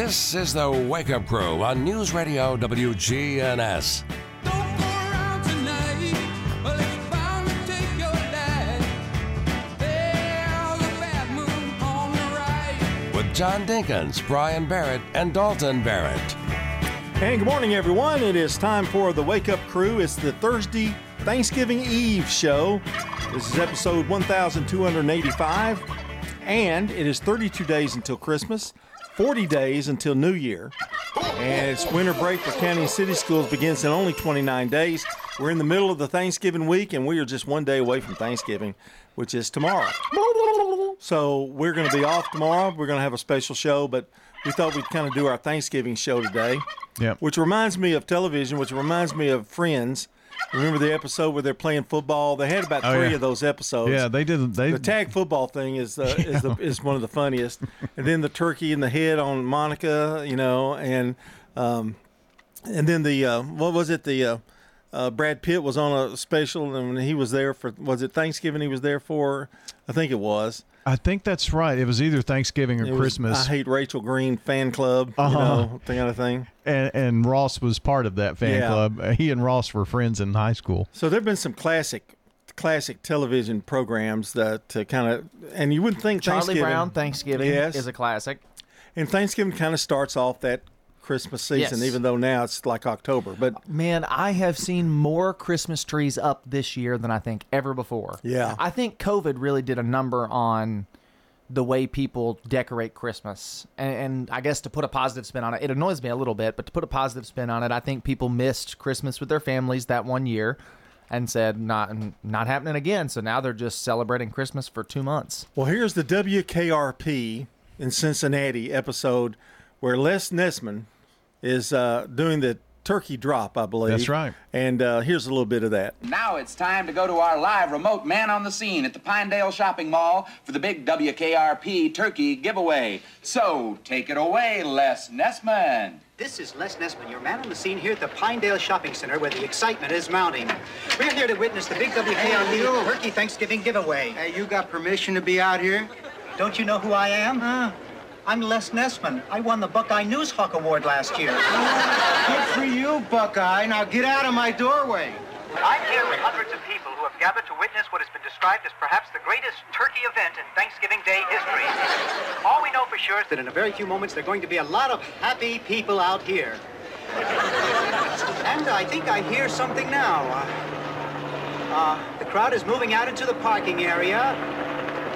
This is the Wake Up Crew on News Radio WGNS. With John Dinkins, Brian Barrett, and Dalton Barrett. Hey, good morning, everyone. It is time for the Wake Up Crew. It's the Thursday Thanksgiving Eve show. This is episode 1285, and it is 32 days until Christmas, 40 days until New Year, and it's winter break for county and city schools begins in only 29 days. We're in the middle of the Thanksgiving week, and we are just one day away from Thanksgiving, which is tomorrow. So we're going to be off tomorrow. We're going to have a special show, but we thought we'd kind of do our Thanksgiving show today, which reminds me of television, which reminds me of Friends. Remember the episode where they're playing football? They had about three of those episodes. Yeah, they did. The tag football thing is one of the funniest. And then the turkey in the head on Monica, you know, and then the what was it? The Brad Pitt was on a special, and he was there for Thanksgiving? He was there for, I think it was. I think that's right. It was either Thanksgiving or Christmas. I Hate Rachel Green fan club, you know, that kind of thing. And Ross was part of that fan club. He and Ross were friends in high school. So there have been some classic television programs that kind of, and you wouldn't think Charlie Brown Thanksgiving is a classic. And Thanksgiving kind of starts off that Christmas season, even though now it's like October. But man, I have seen more Christmas trees up this year than I think ever before. Yeah. I think COVID really did a number on the way people decorate Christmas. And I guess to put a positive spin on it, it annoys me a little bit, but to put a positive spin on it, I think people missed Christmas with their families that one year and said, not happening again. So now they're just celebrating Christmas for 2 months. Well, here's the WKRP in Cincinnati episode where Les Nessman is doing the turkey drop, I believe. That's right. And here's a little bit of that. Now it's time to go to our live remote man on the scene at the Pinedale Shopping Mall for the big WKRP turkey giveaway. So take it away, Les Nessman. This is Les Nessman, your man on the scene here at the Pinedale Shopping Center where the excitement is mounting. We're here to witness the big WKRP turkey Thanksgiving giveaway. Hey, you got permission to be out here? Don't you know who I am? Huh? I'm Les Nessman. I won the Buckeye Newshawk Award last year. Good for you, Buckeye. Now get out of my doorway. I'm here with hundreds of people who have gathered to witness what has been described as perhaps the greatest turkey event in Thanksgiving Day history. All we know for sure is that in a very few moments there are going to be a lot of happy people out here. And I think I hear something now. The crowd is moving out into the parking area.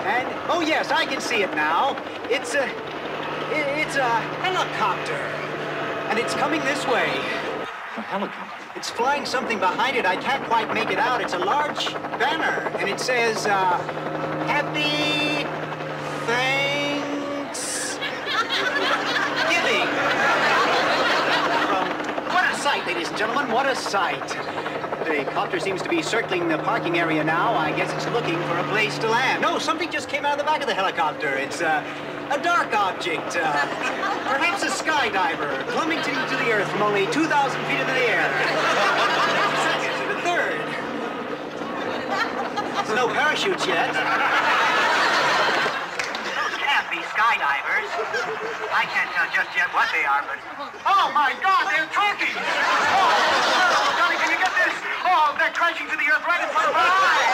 And, oh yes, I can see it now. It's a helicopter, and it's coming this way. A helicopter? It's flying something behind it. I can't quite make it out. It's a large banner, and it says, Happy Thanksgiving. What a sight, ladies and gentlemen, what a sight. The copter seems to be circling the parking area now. I guess it's looking for a place to land. No, something just came out of the back of the helicopter. It's, a dark object, perhaps a skydiver, plummeting to the earth from only 2,000 feet into the air. Second to the third. There's no parachutes yet. Those can't be skydivers. I can't tell just yet what they are, but... Oh, my God, they're turkeys! Oh, Johnny, can you get this? Oh, they're crashing to the earth right in front of my eyes!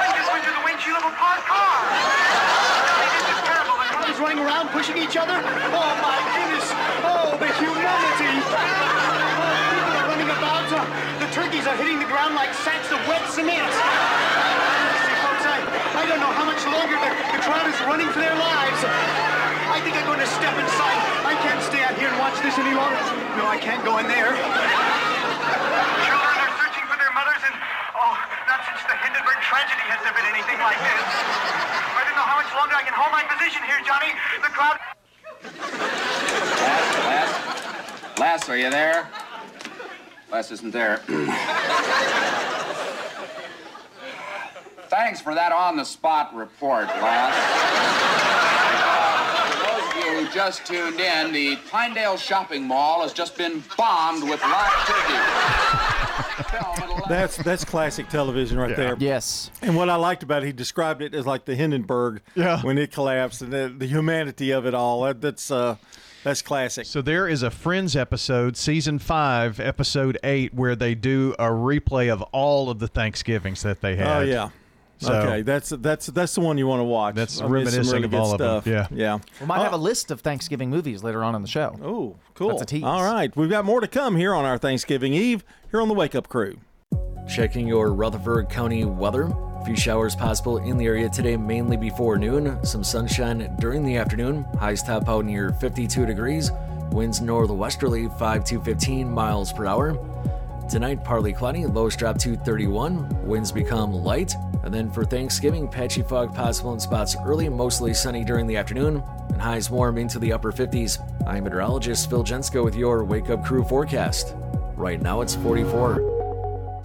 One just went through the windshield of a parked car! Running around, pushing each other. Oh, my goodness. Oh, the humanity. Oh, people are running about. The turkeys are hitting the ground like sacks of wet cement. Honestly, folks, I don't know how much longer the crowd is running for their lives. I think I'm going to step inside. I can't stay out here and watch this any longer. No, I can't go in there. Children are searching for their mothers, and, oh, not since the Hindenburg tragedy has there been anything like this. How much longer I can hold my position here, Johnny? The crowd... Les, are you there? Les isn't there. Thanks for that on-the-spot report, Les. For those of you who just tuned in, the Pinedale Shopping Mall has just been bombed with live turkey. That's classic television right there. Yes. And what I liked about it, he described it as like the Hindenburg when it collapsed and the humanity of it all. That's classic. So there is a Friends episode, season 5, episode 8, where they do a replay of all of the Thanksgivings that they had. Oh, yeah. So, okay, that's the one you want to watch. That's reminiscent really of all stuff. Of them. Yeah. We might have a list of Thanksgiving movies later on in the show. Oh, cool. That's a tease. All right. We've got more to come here on our Thanksgiving Eve here on the Wake Up Crew. Checking your Rutherford County weather. A few showers possible in the area today, mainly before noon. Some sunshine during the afternoon. Highs top out near 52 degrees. Winds northwesterly 5 to 15 miles per hour. Tonight, partly cloudy, lows drop to 31, winds become light. And then for Thanksgiving, patchy fog possible in spots early, mostly sunny during the afternoon, and highs warm into the upper 50s. I'm meteorologist Phil Jensko with your Wake Up Crew forecast. Right now it's 44.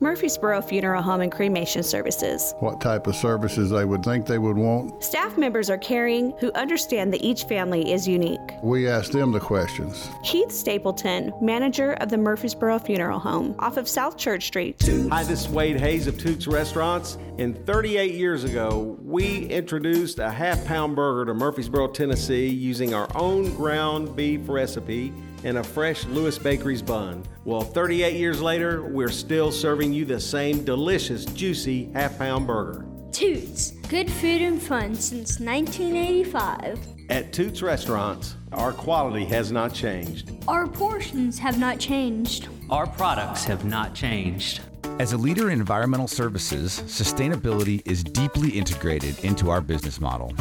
Murfreesboro Funeral Home and Cremation Services. What type of services they would think they would want. Staff members are caring, who understand that each family is unique. We ask them the questions. Keith Stapleton, manager of the Murfreesboro Funeral Home, off of South Church Street. Hi, this is Wade Hayes of Toots Restaurants. And 38 years ago, we introduced a half-pound burger to Murfreesboro, Tennessee, using our own ground beef recipe and a fresh Lewis Bakery's bun. Well, 38 years later, we're still serving you the same delicious, juicy half-pound burger. Toots, good food and fun since 1985. At Toots Restaurants, our quality has not changed. Our portions have not changed. Our products have not changed. As a leader in environmental services, sustainability is deeply integrated into our business model.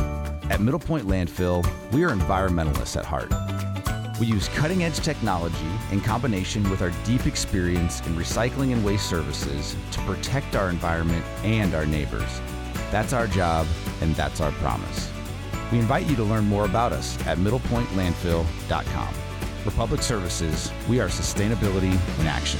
At Middle Point Landfill, we are environmentalists at heart. We use cutting-edge technology in combination with our deep experience in recycling and waste services to protect our environment and our neighbors. That's our job, and that's our promise. We invite you to learn more about us at middlepointlandfill.com. For public services, we are sustainability in action.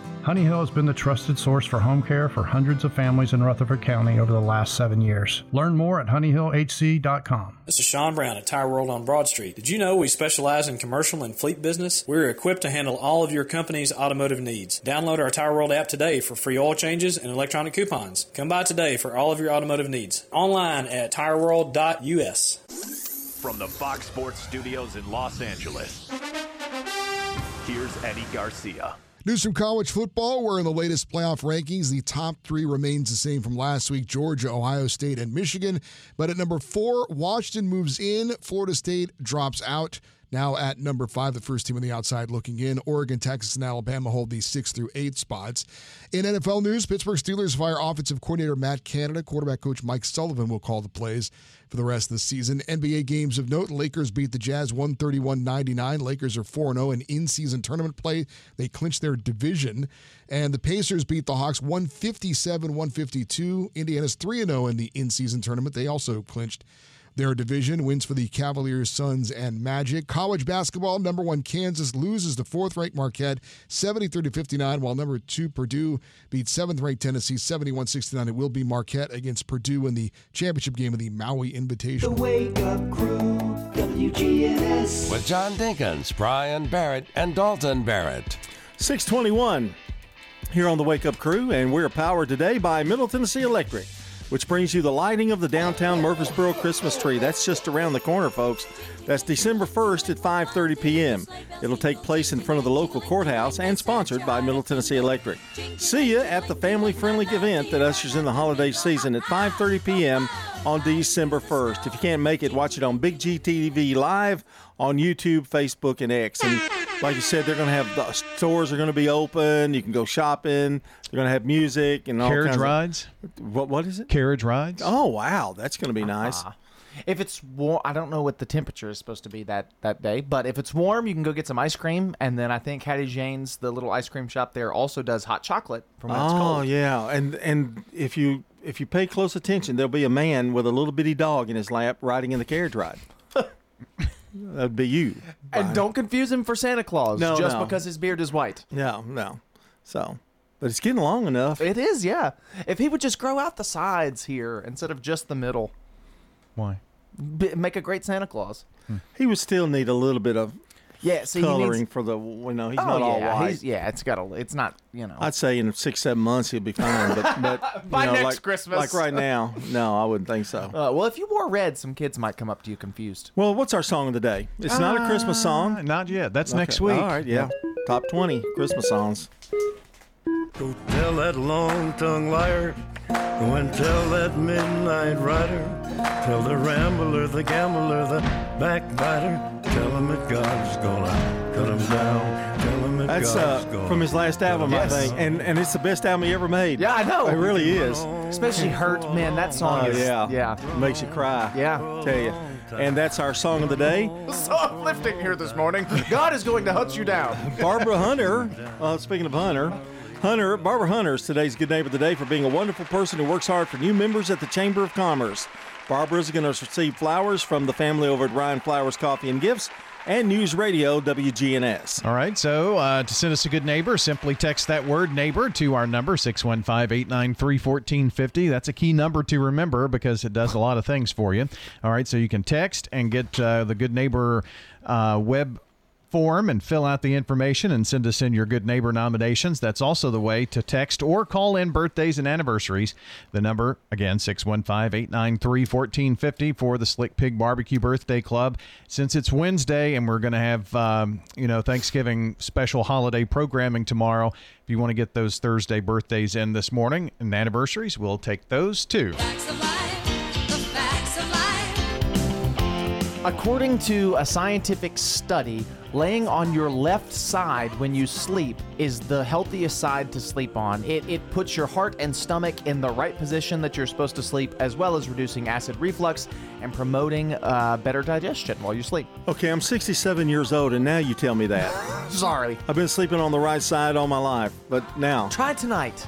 Honey Hill has been the trusted source for home care for hundreds of families in Rutherford County over the last 7 years. Learn more at honeyhillhc.com. This is Sean Brown at Tire World on Broad Street. Did you know we specialize in commercial and fleet business? We're equipped to handle all of your company's automotive needs. Download our Tire World app today for free oil changes and electronic coupons. Come by today for all of your automotive needs. Online at tireworld.us. From the Fox Sports Studios in Los Angeles, here's Eddie Garcia. News from college football, where in the latest playoff rankings, the top three remains the same from last week, Georgia, Ohio State, and Michigan. But at number 4, Washington moves in. Florida State drops out. Now at number 5, the first team on the outside looking in. Oregon, Texas, and Alabama hold the 6 through 8 spots. In NFL news, Pittsburgh Steelers fire offensive coordinator Matt Canada. Quarterback coach Mike Sullivan will call the plays for the rest of the season. NBA games of note, Lakers beat the Jazz 131-99. Lakers are 4-0 in in-season tournament play. They clinched their division. And the Pacers beat the Hawks 157-152. Indiana's 3-0 in the in-season tournament. They also clinched their division. Wins for the Cavaliers, Suns, and Magic. College basketball, number 1 Kansas loses to 4th-ranked Marquette 73-59, while number 2 Purdue beats 7th-ranked Tennessee 71-69. It will be Marquette against Purdue in the championship game of the Maui Invitational. The Wake Up Crew, WGNS. With John Dinkins, Brian Barrett, and Dalton Barrett. 6:21 here on the Wake Up Crew, and we're powered today by Middle Tennessee Electric. which brings you the lighting of the downtown Murfreesboro Christmas tree. That's just around the corner, folks. That's December 1st at 5:30 p.m. It'll take place in front of the local courthouse and sponsored by Middle Tennessee Electric. See you at the family-friendly event that ushers in the holiday season at 5:30 p.m. on December 1st. If you can't make it, watch it on Big GTV Live on YouTube, Facebook, and X. And like you said, they're going to have the stores are going to be open. You can go shopping. They're going to have music and all kinds of... Carriage rides? What is it? Carriage rides. Oh, wow. That's going to be nice. If it's warm, I don't know what the temperature is supposed to be that day, but if it's warm, you can go get some ice cream. And then I think Hattie Jane's, the little ice cream shop there, also does hot chocolate from when it's cold. Oh, yeah. And if you pay close attention, there'll be a man with a little bitty dog in his lap riding in the carriage ride. That'd be you. Brian. And don't confuse him for Santa Claus just because his beard is white. No. So... But it's getting long enough. It is, yeah. If he would just grow out the sides here instead of just the middle. Why? Make a great Santa Claus. He would still need a little bit of coloring for the, he's not all white. It's not, I'd say in 6-7 months he'll be fine. But by next Christmas. Like right now. No, I wouldn't think so. Well, if you wore red, some kids might come up to you confused. Well, what's our song of the day? It's not a Christmas song. Not yet. That's okay. Next week. All right, yeah. Top 20 Christmas songs. Go tell that long-tongued liar, go and tell that midnight rider, tell the rambler, the gambler, the backbiter, tell him that God's gonna cut him down, tell him that God's gonna... That's from his last album, I think, and it's the best album he ever made. Yeah, I know. It really is. Especially Hurt, man, that song is... Yeah. Makes you cry. Yeah. Tell you. And that's our song of the day. So uplifting here this morning. God is going to hunt you down. Barbara Hunter, speaking of Hunter, Barbara Hunter is today's Good Neighbor of the Day for being a wonderful person who works hard for new members at the Chamber of Commerce. Barbara is going to receive flowers from the family over at Ryan Flowers Coffee and Gifts and News Radio WGNS. All right, so to send us a good neighbor, simply text that word neighbor to our number, 615-893-1450. That's a key number to remember because it does a lot of things for you. All right, so you can text and get the Good Neighbor web form and fill out the information and send us in your good neighbor nominations. That's also the way to text or call in birthdays and anniversaries. The number, again, 615-893-1450 for the Slick Pig Barbecue Birthday Club. Since it's Wednesday and we're going to have, Thanksgiving special holiday programming tomorrow, if you want to get those Thursday birthdays in this morning and anniversaries, we'll take those too. According to a scientific study, laying on your left side when you sleep is the healthiest side to sleep on. It puts your heart and stomach in the right position that you're supposed to sleep, as well as reducing acid reflux and promoting better digestion while you sleep. Okay, I'm 67 years old, and now you tell me that. Sorry. I've been sleeping on the right side all my life, but now. Try tonight,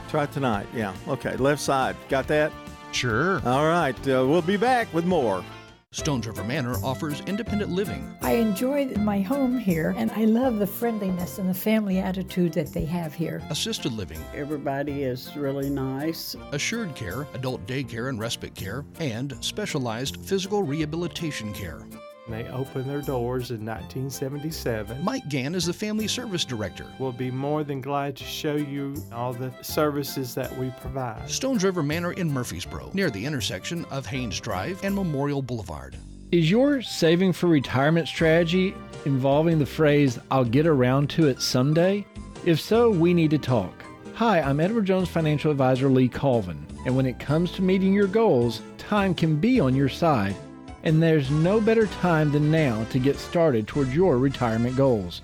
yeah. Okay, left side. Got that? Sure. All right, we'll be back with more. Stones River Manor offers independent living. I enjoy my home here, and I love the friendliness and the family attitude that they have here. Assisted living. Everybody is really nice. Assured care, adult daycare and respite care, and specialized physical rehabilitation care. They opened their doors in 1977. Mike Gann is the Family Service Director. We'll be more than glad to show you all the services that we provide. Stones River Manor in Murfreesboro, near the intersection of Haynes Drive and Memorial Boulevard. Is your saving for retirement strategy involving the phrase, "I'll get around to it someday"? If so, we need to talk. Hi, I'm Edward Jones Financial Advisor Lee Colvin, and when it comes to meeting your goals, time can be on your side. And there's no better time than now to get started towards your retirement goals.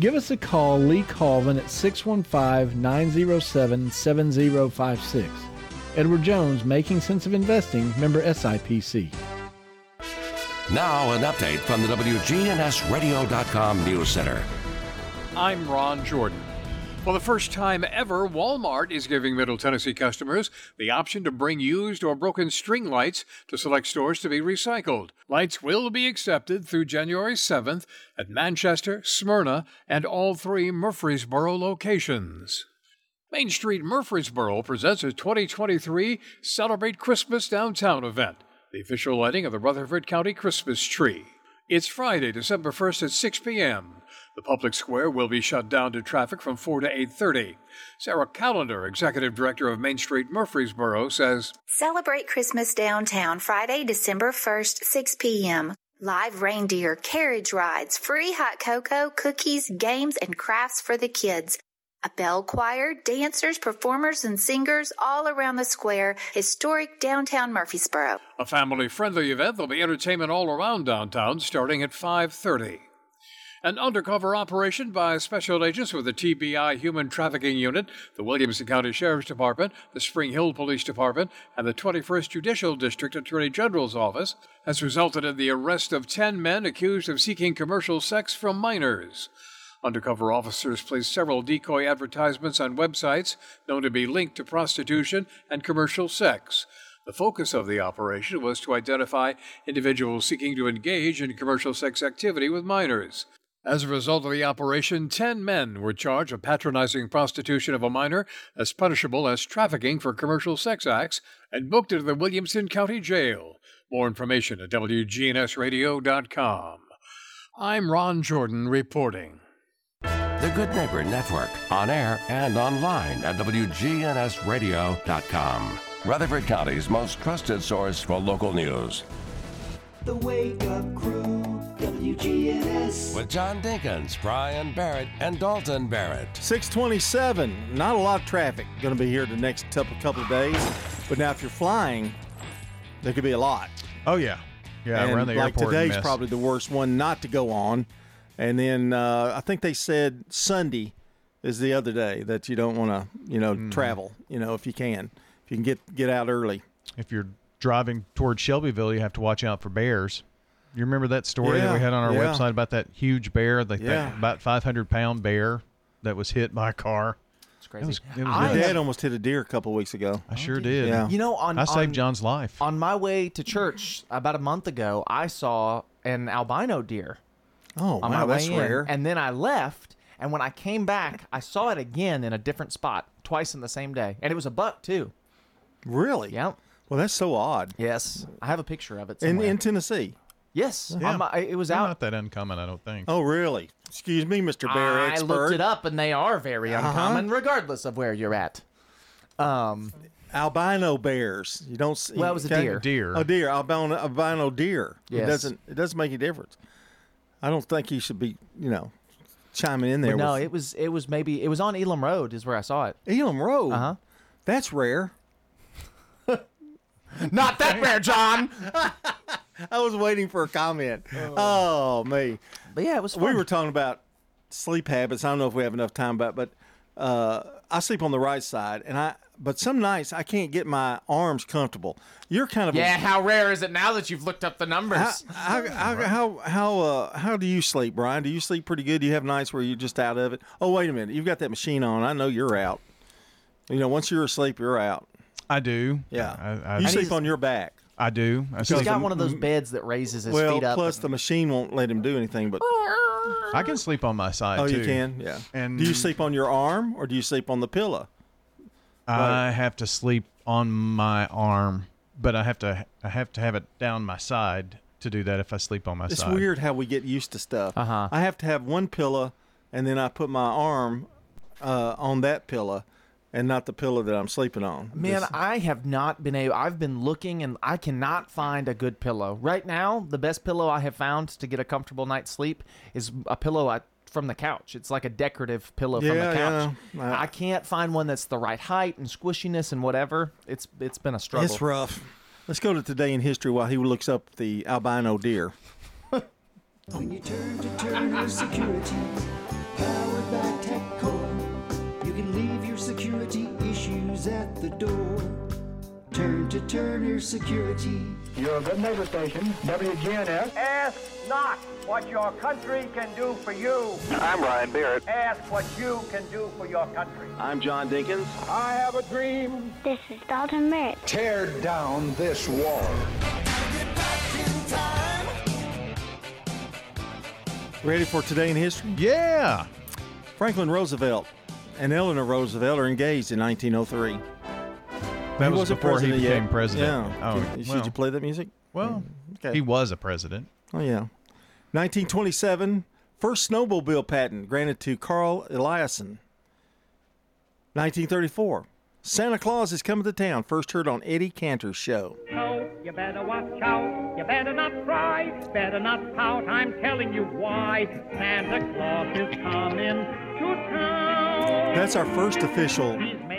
Give us a call, Lee Colvin, at 615-907-7056. Edward Jones, Making Sense of Investing, member SIPC. Now an update from the WGNSradio.com News Center. I'm Ron Jordan. For the first time ever, Walmart is giving Middle Tennessee customers the option to bring used or broken string lights to select stores to be recycled. Lights will be accepted through January 7th at Manchester, Smyrna, and all three Murfreesboro locations. Main Street Murfreesboro presents a 2023 Celebrate Christmas Downtown event, the official lighting of the Rutherford County Christmas tree. It's Friday, December 1st at 6 p.m. The public square will be shut down to traffic from 4 to 8:30. Sarah Callender, Executive Director of Main Street Murfreesboro, says, Celebrate Christmas downtown Friday, December 1st, 6 p.m. Live reindeer, carriage rides, free hot cocoa, cookies, games, and crafts for the kids. A bell choir, dancers, performers, and singers all around the square, historic downtown Murfreesboro. A family-friendly event. There'll be entertainment all around downtown starting at 5:30. An undercover operation by special agents with the TBI Human Trafficking Unit, the Williamson County Sheriff's Department, the Spring Hill Police Department, and the 21st Judicial District Attorney General's Office has resulted in the arrest of 10 men accused of seeking commercial sex from minors. Undercover officers placed several decoy advertisements on websites known to be linked to prostitution and commercial sex. The focus of the operation was to identify individuals seeking to engage in commercial sex activity with minors. As a result of the operation, 10 men were charged with patronizing prostitution of a minor as punishable as trafficking for commercial sex acts and booked into the Williamson County Jail. More information at WGNSradio.com. I'm Ron Jordan reporting. The Good Neighbor Network, on air and online at WGNSradio.com. Rutherford County's most trusted source for local news. The Wake Up Crew, WGNS. With John Dinkins, Brian Barrett, and Dalton Barrett. 627, not a lot of traffic going to be here the next couple of days. But now if you're flying, there could be a lot. Oh, yeah. Yeah, and around the airport. Like today's probably the worst one not to go on. And then I think they said Sunday is the other day that you don't want to, travel, if you can. If you can get out early. If you're driving towards Shelbyville, you have to watch out for bears. You remember that story that we had on our website about that huge bear, about 500-pound bear that was hit by a car? It's crazy. My dad almost hit a deer a couple weeks ago. I sure did. Yeah. I saved John's life. On my way to church about a month ago, I saw an albino deer. Oh, wow, that's rare. And then I left, and when I came back, I saw it again in a different spot, twice in the same day. And it was a buck, too. Really? Yeah. Well, that's so odd. Yes. I have a picture of it somewhere. In Tennessee? Yes. Yeah. It was out. Not that uncommon, I don't think. Oh, really? Excuse me, Mr. Bear Expert. I looked it up, and they are very uncommon, regardless of where you're at. Albino bears. You don't see. Well, it was a deer. Oh, deer. Albino deer. Yes. It doesn't make a difference. I don't think you should be, chiming in there. But no, it was on Elam Road is where I saw it. Elam Road? Uh-huh. That's rare. Not that rare, John. I was waiting for a comment. Oh, me. But yeah, it was fun. We were talking about sleep habits. I don't know if we have enough time about it, but I sleep on the right side, but some nights I can't get my arms comfortable. You're kind of how rare is it now that you've looked up the numbers? How do you sleep, Brian? Do you sleep pretty good? Do you have nights where you're just out of it? Oh, wait a minute. You've got that machine on. I know you're out. Once you're asleep, you're out. I do. Yeah. You sleep on your back. I do. He's got one of those beds that raises his feet up. Well, plus the machine won't let him do anything. But I can sleep on my side, too. Oh, you can? Yeah. And do you sleep on your arm or do you sleep on the pillow? I have to sleep on my arm, but I have to have it down my side to do that if I sleep on my side. It's weird how we get used to stuff. Uh-huh. I have to have one pillow, and then I put my arm on that pillow and not the pillow that I'm sleeping on. Man, I have not been able. I've been looking, and I cannot find a good pillow. Right now, the best pillow I have found to get a comfortable night's sleep is a pillow from the couch. It's like a decorative pillow from the couch. I can't find one that's the right height and squishiness and whatever. It's been a struggle. It's rough. Let's go to Today in History while he looks up the albino deer. When you turn to Turner Security, powered by TechCore, you can leave your security issues at the door. Turn to Turner Security. Your good neighbor station, WGNS. Ask not what your country can do for you. I'm Ryan Barrett. Ask what you can do for your country. I'm John Dinkins. I have a dream. This is Dalton Barrett. Tear down this wall. Get back in time. Ready for Today in History? Yeah. Franklin Roosevelt and Eleanor Roosevelt are engaged in 1903. That was before he became president. Yeah. Oh, should you play that music? Well, okay. He was a president. Oh, yeah. 1927, First snowmobile patent granted to Carl Eliason, 1934. Santa Claus Is Coming to Town, first heard on Eddie Cantor's show. No, you better watch out. You better not cry. Better not pout. I'm telling you why. Santa Claus is coming to town. That's our first official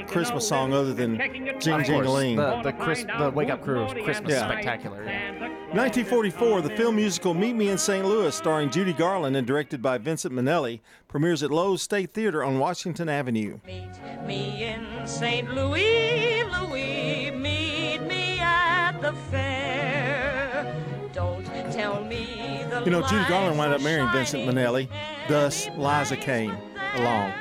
Christmas song other than Jing Jingling. The Wake Up Crew's Christmas Spectacular. Yeah. 1944, the film musical Meet Me in St. Louis, starring Judy Garland and directed by Vincent Minnelli, premieres at Lowe's State Theater on Washington Avenue. Meet me in St. Louis, Louis, meet me at the fair. Don't tell me the Judy Garland wound up marrying Vincent Minnelli, thus Liza came along.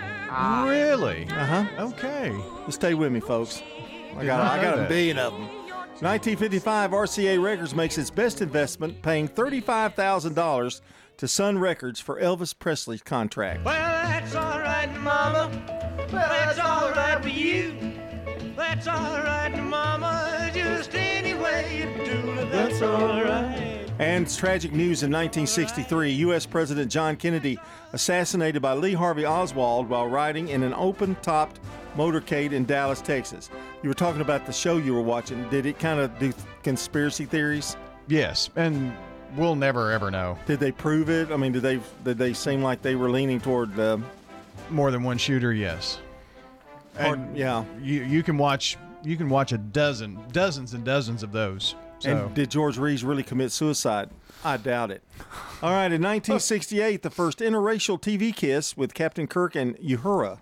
Really? Uh-huh. Okay. Stay with me, folks. I got a billion of them. 1955, RCA Records makes its best investment, paying $35,000 to Sun Records for Elvis Presley's contract. Well, that's all right, Mama. Well, that's all right for you. That's all right, Mama. Just any way you do it, that's all right. And tragic news in 1963, U.S. President John Kennedy assassinated by Lee Harvey Oswald while riding in an open-topped motorcade in Dallas, Texas. You were talking about the show you were watching. Did it kind of do conspiracy theories? Yes, and we'll never, ever know. Did they prove it? I mean, did they seem like they were leaning toward... more than one shooter, yes. And yeah. You can watch dozens and dozens of those. So. And did George Reeves really commit suicide? I doubt it. All right, in 1968, the first interracial TV kiss with Captain Kirk and Uhura.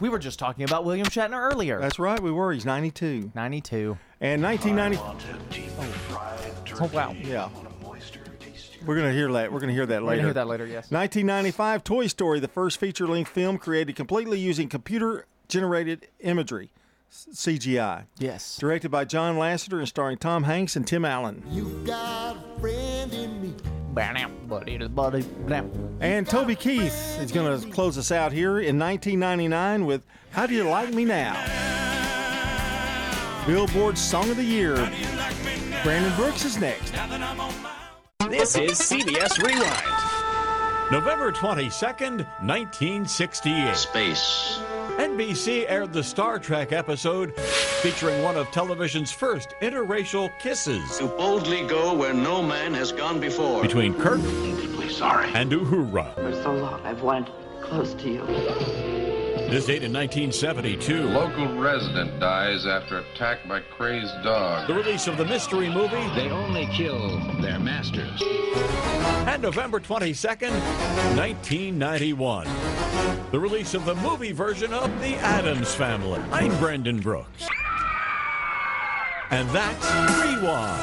We were just talking about William Shatner earlier. That's right, we were. He's 92. 92. And 1990. Oh, wow. Yeah. We're going to hear that. We're going to hear that later. We're going to hear that later, yes. 1995, Toy Story, the first feature-length film created completely using computer-generated imagery. CGI. Yes. Directed by John Lasseter and starring Tom Hanks and Tim Allen. You've got a friend in me. And Toby Keith is going to close us out here in 1999 with How Do You Like Me Now? Billboard's Song of the Year. Brandon Brooks is next. This is CBS Rewind. November 22nd, 1968. Space. NBC aired the Star Trek episode featuring one of television's first interracial kisses. To boldly go where no man has gone before. Between Kirk and Uhura. For so long, I've wanted close to you. This date in 1972. A local resident dies after attack by crazed dog. The release of the mystery movie. They only kill their masters. And November 22nd, 1991. The release of the movie version of The Adams Family. I'm Brandon Brooks. And that's Rewind.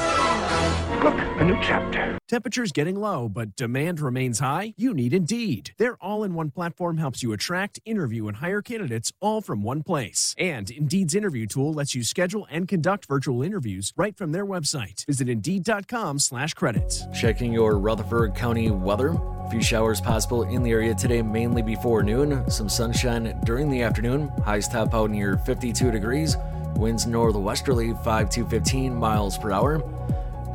Look, a new chapter. Temperatures getting low, but demand remains high? You need Indeed. Their all-in-one platform helps you attract, interview, and hire candidates all from one place. And Indeed's interview tool lets you schedule and conduct virtual interviews right from their website. Visit Indeed.com/credits. Checking your Rutherford County weather. A few showers possible in the area today, mainly before noon. Some sunshine during the afternoon. Highs top out near 52 degrees. Winds northwesterly 5 to 15 miles per hour.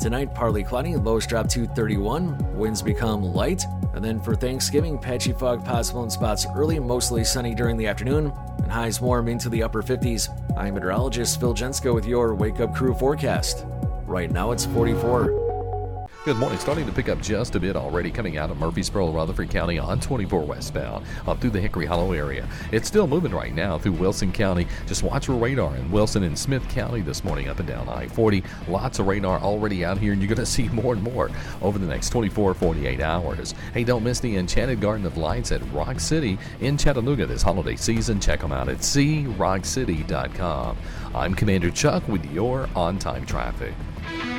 Tonight, partly cloudy, lows drop to 31, winds become light. And then for Thanksgiving, patchy fog possible in spots early, mostly sunny during the afternoon, and highs warm into the upper 50s. I'm meteorologist Phil Jensko with your Wake Up Crew forecast. Right now it's 44. Good morning. Starting to pick up just a bit already coming out of Murfreesboro, Rutherford County on 24 westbound up through the Hickory Hollow area. It's still moving right now through Wilson County. Just watch your radar in Wilson and Smith County this morning up and down I-40. Lots of radar already out here, and you're going to see more and more over the next 24, 48 hours. Hey, don't miss the Enchanted Garden of Lights at Rock City in Chattanooga this holiday season. Check them out at crockcity.com. I'm Commander Chuck with your on-time traffic.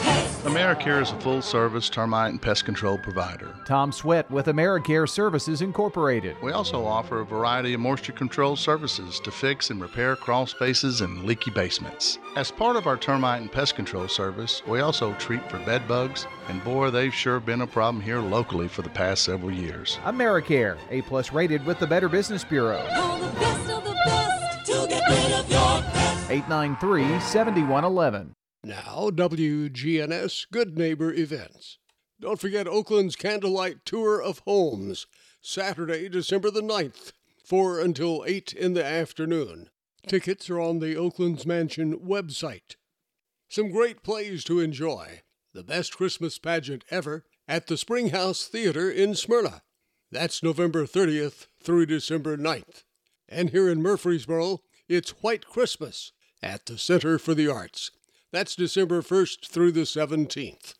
pests. AmeriCare is a full-service termite and pest control provider. Tom Sweat with AmeriCare Services Incorporated. We also offer a variety of moisture control services to fix and repair crawl spaces and leaky basements. As part of our termite and pest control service, we also treat for bed bugs, and boy, they've sure been a problem here locally for the past several years. AmeriCare, A+ rated with the Better Business Bureau. All the best of the best to get rid of your pest. 893-7111. Now, WGNS Good Neighbor Events. Don't forget Oakland's Candlelight Tour of Homes, Saturday, December the 9th, 4 until 8 in the afternoon. Tickets are on the Oakland's Mansion website. Some great plays to enjoy. The best Christmas pageant ever at the Springhouse Theater in Smyrna. That's November 30th through December 9th. And here in Murfreesboro, it's White Christmas at the Center for the Arts. That's December 1st through the 17th.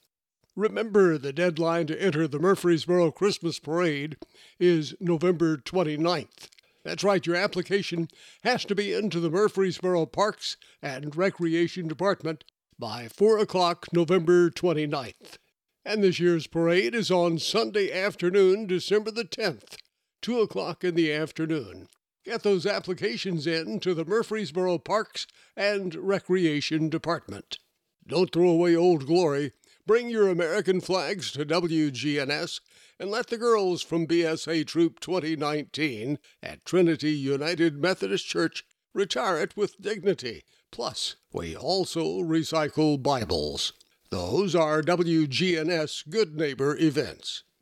Remember, the deadline to enter the Murfreesboro Christmas Parade is November 29th. That's right, your application has to be into the Murfreesboro Parks and Recreation Department by 4 o'clock November 29th. And this year's parade is on Sunday afternoon, December the 10th, 2 o'clock in the afternoon. Get those applications in to the Murfreesboro Parks and Recreation Department. Don't throw away Old Glory. Bring your American flags to WGNS and let the girls from BSA Troop 2019 at Trinity United Methodist Church retire it with dignity. Plus, we also recycle Bibles. Those are WGNS Good Neighbor Events.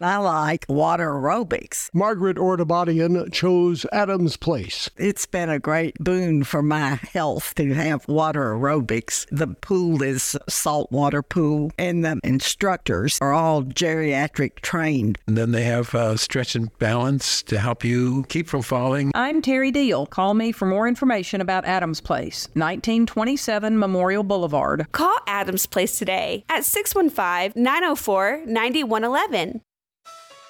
I like water aerobics. Margaret Ortabadian chose Adams Place. It's been a great boon for my health to have water aerobics. The pool is a saltwater pool, and the instructors are all geriatric trained. And then they have stretch and balance to help you keep from falling. I'm Terry Deal. Call me for more information about Adams Place, 1927 Memorial Boulevard. Call Adams Place today at 615-904-9111.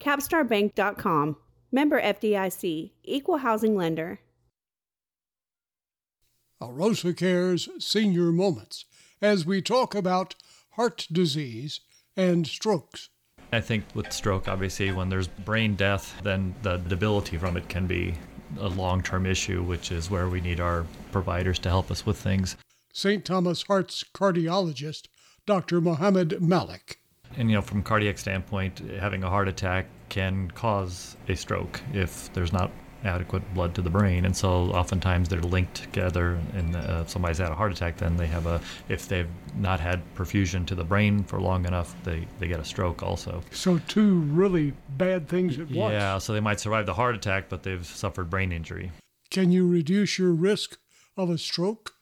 capstarbank.com. Member FDIC, Equal Housing Lender. Arosa Cares Senior Moments, as we talk about heart disease and strokes. I think with stroke, obviously, when there's brain death, then the debility from it can be a long-term issue, which is where we need our providers to help us with things. St. Thomas Heart's cardiologist, Dr. Mohammed Malik. And, from a cardiac standpoint, having a heart attack can cause a stroke if there's not adequate blood to the brain. And so oftentimes they're linked together, and if somebody's had a heart attack, then if they've not had perfusion to the brain for long enough, they get a stroke also. So two really bad things at once. Yeah, so they might survive the heart attack, but they've suffered brain injury. Can you reduce your risk of a stroke?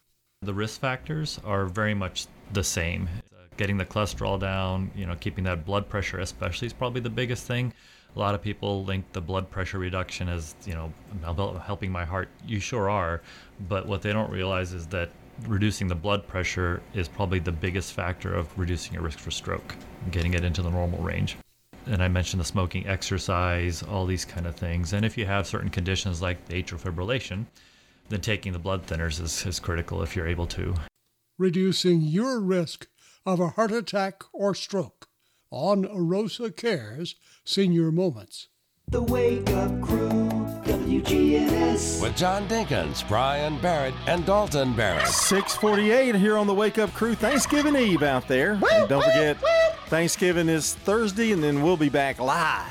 The risk factors are very much the same. Getting the cholesterol down, keeping that blood pressure especially is probably the biggest thing. A lot of people link the blood pressure reduction as, I'm helping my heart. You sure are. But what they don't realize is that reducing the blood pressure is probably the biggest factor of reducing your risk for stroke and getting it into the normal range. And I mentioned the smoking, exercise, all these kind of things. And if you have certain conditions like atrial fibrillation, then taking the blood thinners is critical if you're able to. Reducing your risk of a heart attack or stroke on Arosa Cares Senior Moments. The Wake Up Crew, WGNS. With John Dinkins, Brian Barrett, and Dalton Barrett. 6:48 here on The Wake Up Crew. Thanksgiving Eve out there. Woo, and don't forget, Thanksgiving is Thursday, and then we'll be back live.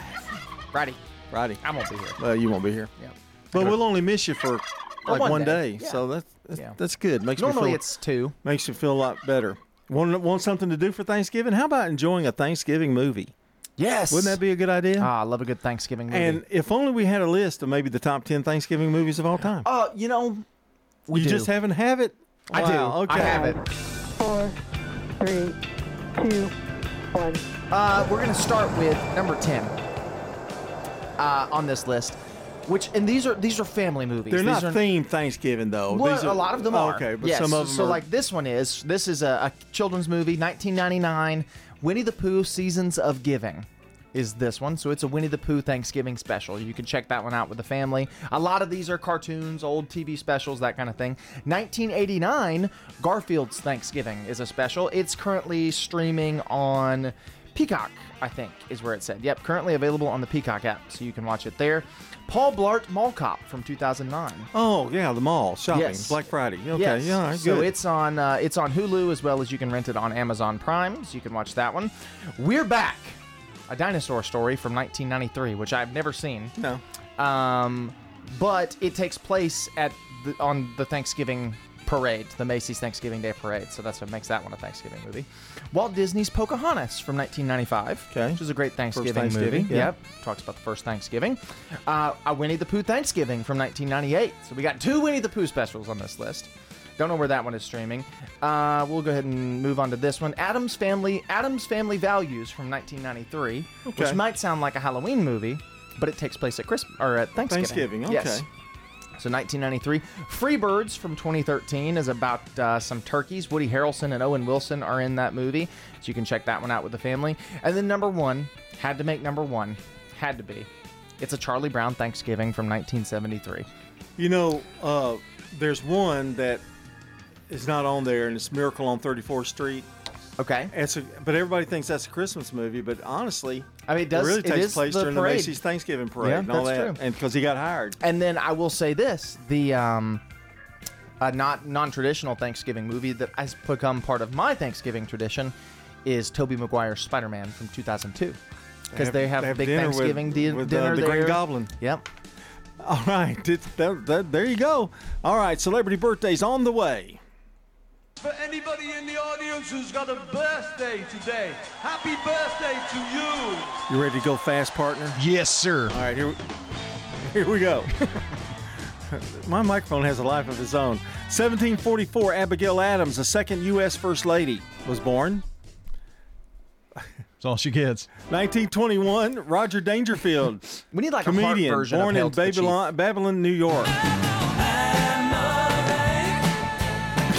Friday. I won't be here. Well, you won't be here. Yeah. But we'll only miss you for like one day. Yeah. So that's good. Normally it's two. Makes you feel a lot better. Want something to do for Thanksgiving? How about enjoying a Thanksgiving movie? Yes. Wouldn't that be a good idea? I love a good Thanksgiving movie. And if only we had a list of maybe the top 10 Thanksgiving movies of all time. We do. You just haven't have it? Wow. I do. Okay. I have it. 4, 3, 2, 1. We're going to start with number 10 on this list. These are family movies. They're not themed Thanksgiving, though. Well, a lot of them are. Okay, but some of them are. So, like, this one is. This is a children's movie, 1999. Winnie the Pooh Seasons of Giving is this one. So, it's a Winnie the Pooh Thanksgiving special. You can check that one out with the family. A lot of these are cartoons, old TV specials, that kind of thing. 1989, Garfield's Thanksgiving is a special. It's currently streaming on Peacock, I think, is where it said. Yep, currently available on the Peacock app, so you can watch it there. Paul Blart Mall Cop from 2009. Oh, yeah, the mall, shopping, yes. Black Friday. Okay, yes. Yeah, so good. It's on Hulu, as well as you can rent it on Amazon Prime, so you can watch that one. We're Back, a Dinosaur Story from 1993, which I've never seen. No. But it takes place on the Thanksgiving parade, the Macy's Thanksgiving Day Parade, so that's what makes that one a Thanksgiving movie. Walt Disney's Pocahontas from 1995, which is a great Thanksgiving movie. Yeah. Yep, talks about the first Thanksgiving. A Winnie the Pooh Thanksgiving from 1998, so we got two Winnie the Pooh specials on this list. Don't know where that one is streaming. We'll go ahead and move on to this one. Adam's Family Values from 1993, which might sound like a Halloween movie, but it takes place at Christmas or at Thanksgiving. Okay. Yes. So 1993. Free Birds from 2013 is about some turkeys. Woody Harrelson and Owen Wilson are in that movie, so you can check that one out with the family. And then number one, had to be. It's a Charlie Brown Thanksgiving from 1973. There's one that is not on there, and it's Miracle on 34th Street. Okay. But everybody thinks that's a Christmas movie, but honestly, I mean, it really takes place during the Macy's Thanksgiving parade and all that. True. And because he got hired. And then I will say this, the non-traditional Thanksgiving movie that has become part of my Thanksgiving tradition is Tobey Maguire's Spider-Man from 2002. Because they have a big Thanksgiving dinner with the Green Goblin. Yep. All right. There you go. All right. Celebrity birthdays on the way. For anybody in the audience who's got a birthday today, happy birthday to you. You ready to go fast, partner? Yes, sir. All right, here we go. My microphone has a life of its own. 1744, Abigail Adams, the second U.S. First Lady, was born. That's all she gets. 1921, Roger Dangerfield. We need like comedian, a hard version born of in Babylon, New York.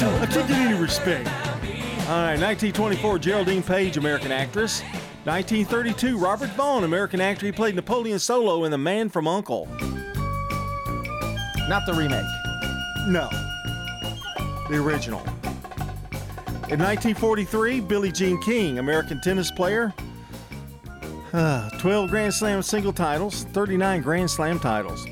I can't get any respect. All right, 1924, Geraldine Page, American actress. 1932, Robert Vaughn, American actor. He played Napoleon Solo in The Man from U.N.C.L.E. Not the remake. No. The original. In 1943, Billie Jean King, American tennis player. 12 Grand Slam single titles, 39 Grand Slam titles.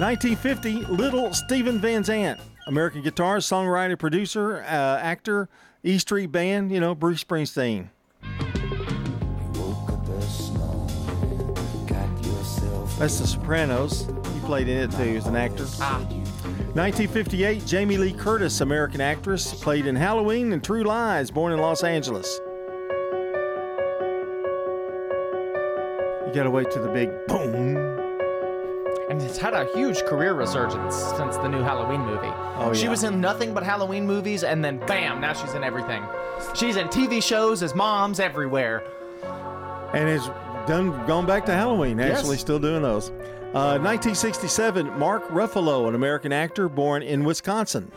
1950, Little Steven Van Zandt. American guitarist, songwriter, producer, actor, E Street Band, you know, Bruce Springsteen. That's The Sopranos. He played in it too as an actor. 1958, Jamie Lee Curtis, American actress, played in Halloween and True Lies, born in Los Angeles. You gotta wait till the big boom. And it's had a huge career resurgence since the new Halloween movie. Oh, yeah. She was in nothing but Halloween movies, and then bam, now she's in everything. She's in TV shows as moms everywhere. And has gone back to Halloween, actually, yes. Still doing those. 1967, Mark Ruffalo, an American actor born in Wisconsin.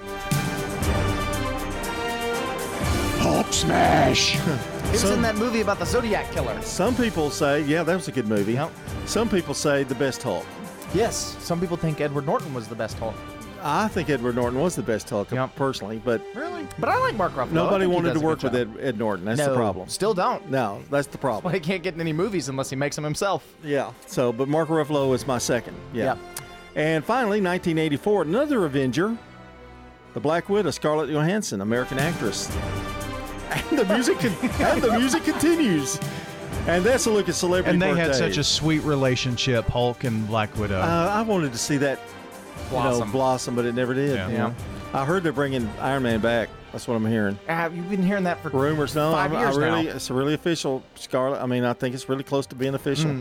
Hulk smash! It was in that movie about the Zodiac Killer. Some people say, yeah, that was a good movie. Yep. Some people say the best Hulk. Yes, some people think Edward Norton was the best Hulk. I think Edward Norton was the best Hulk, personally, but... Really? But I like Mark Ruffalo. Nobody wanted to work with Ed Norton. That's the problem. Still don't. No, that's the problem. That's why he can't get in any movies unless he makes them himself. Yeah, so, but Mark Ruffalo is my second. Yeah. And finally, 1984, another Avenger, the Black Widow, Scarlett Johansson, American actress. And the music continues. And that's a look at celebrity birthdays. And they had such a sweet relationship, Hulk and Black Widow. I wanted to see that blossom, but it never did. Yeah. You know? I heard they're bringing Iron Man back. That's what I'm hearing. You've been hearing that for rumors. No, 5 years now. It's really official, Scarlett. I mean, I think it's really close to being official.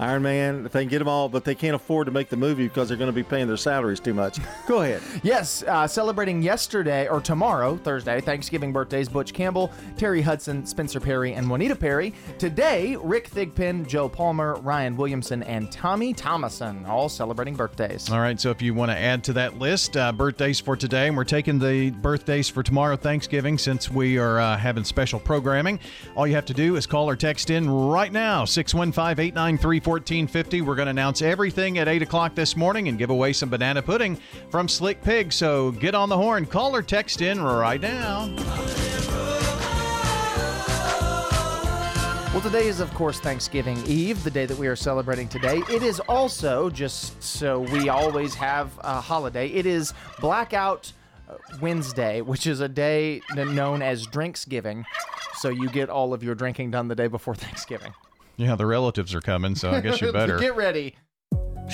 Iron Man, if they can get them all, but they can't afford to make the movie because they're going to be paying their salaries too much. Go ahead. Yes, celebrating yesterday, or tomorrow, Thursday, Thanksgiving birthdays, Butch Campbell, Terry Hudson, Spencer Perry, and Juanita Perry. Today, Rick Thigpen, Joe Palmer, Ryan Williamson, and Tommy Thomason, all celebrating birthdays. All right, so if you want to add to that list, birthdays for today, and we're taking the birthdays for tomorrow, Thanksgiving, since we are having special programming. All you have to do is call or text in right now, 615-893-4. 1450. We're going to announce everything at 8 o'clock this morning and give away some banana pudding from Slick Pig. So get on the horn, call or text in right now. Well, today is, of course, Thanksgiving Eve, the day that we are celebrating today. It is also, just so we always have a holiday, it is Blackout Wednesday, which is a day known as Drinksgiving. So you get all of your drinking done the day before Thanksgiving. Yeah, the relatives are coming, so I guess you better. Get ready.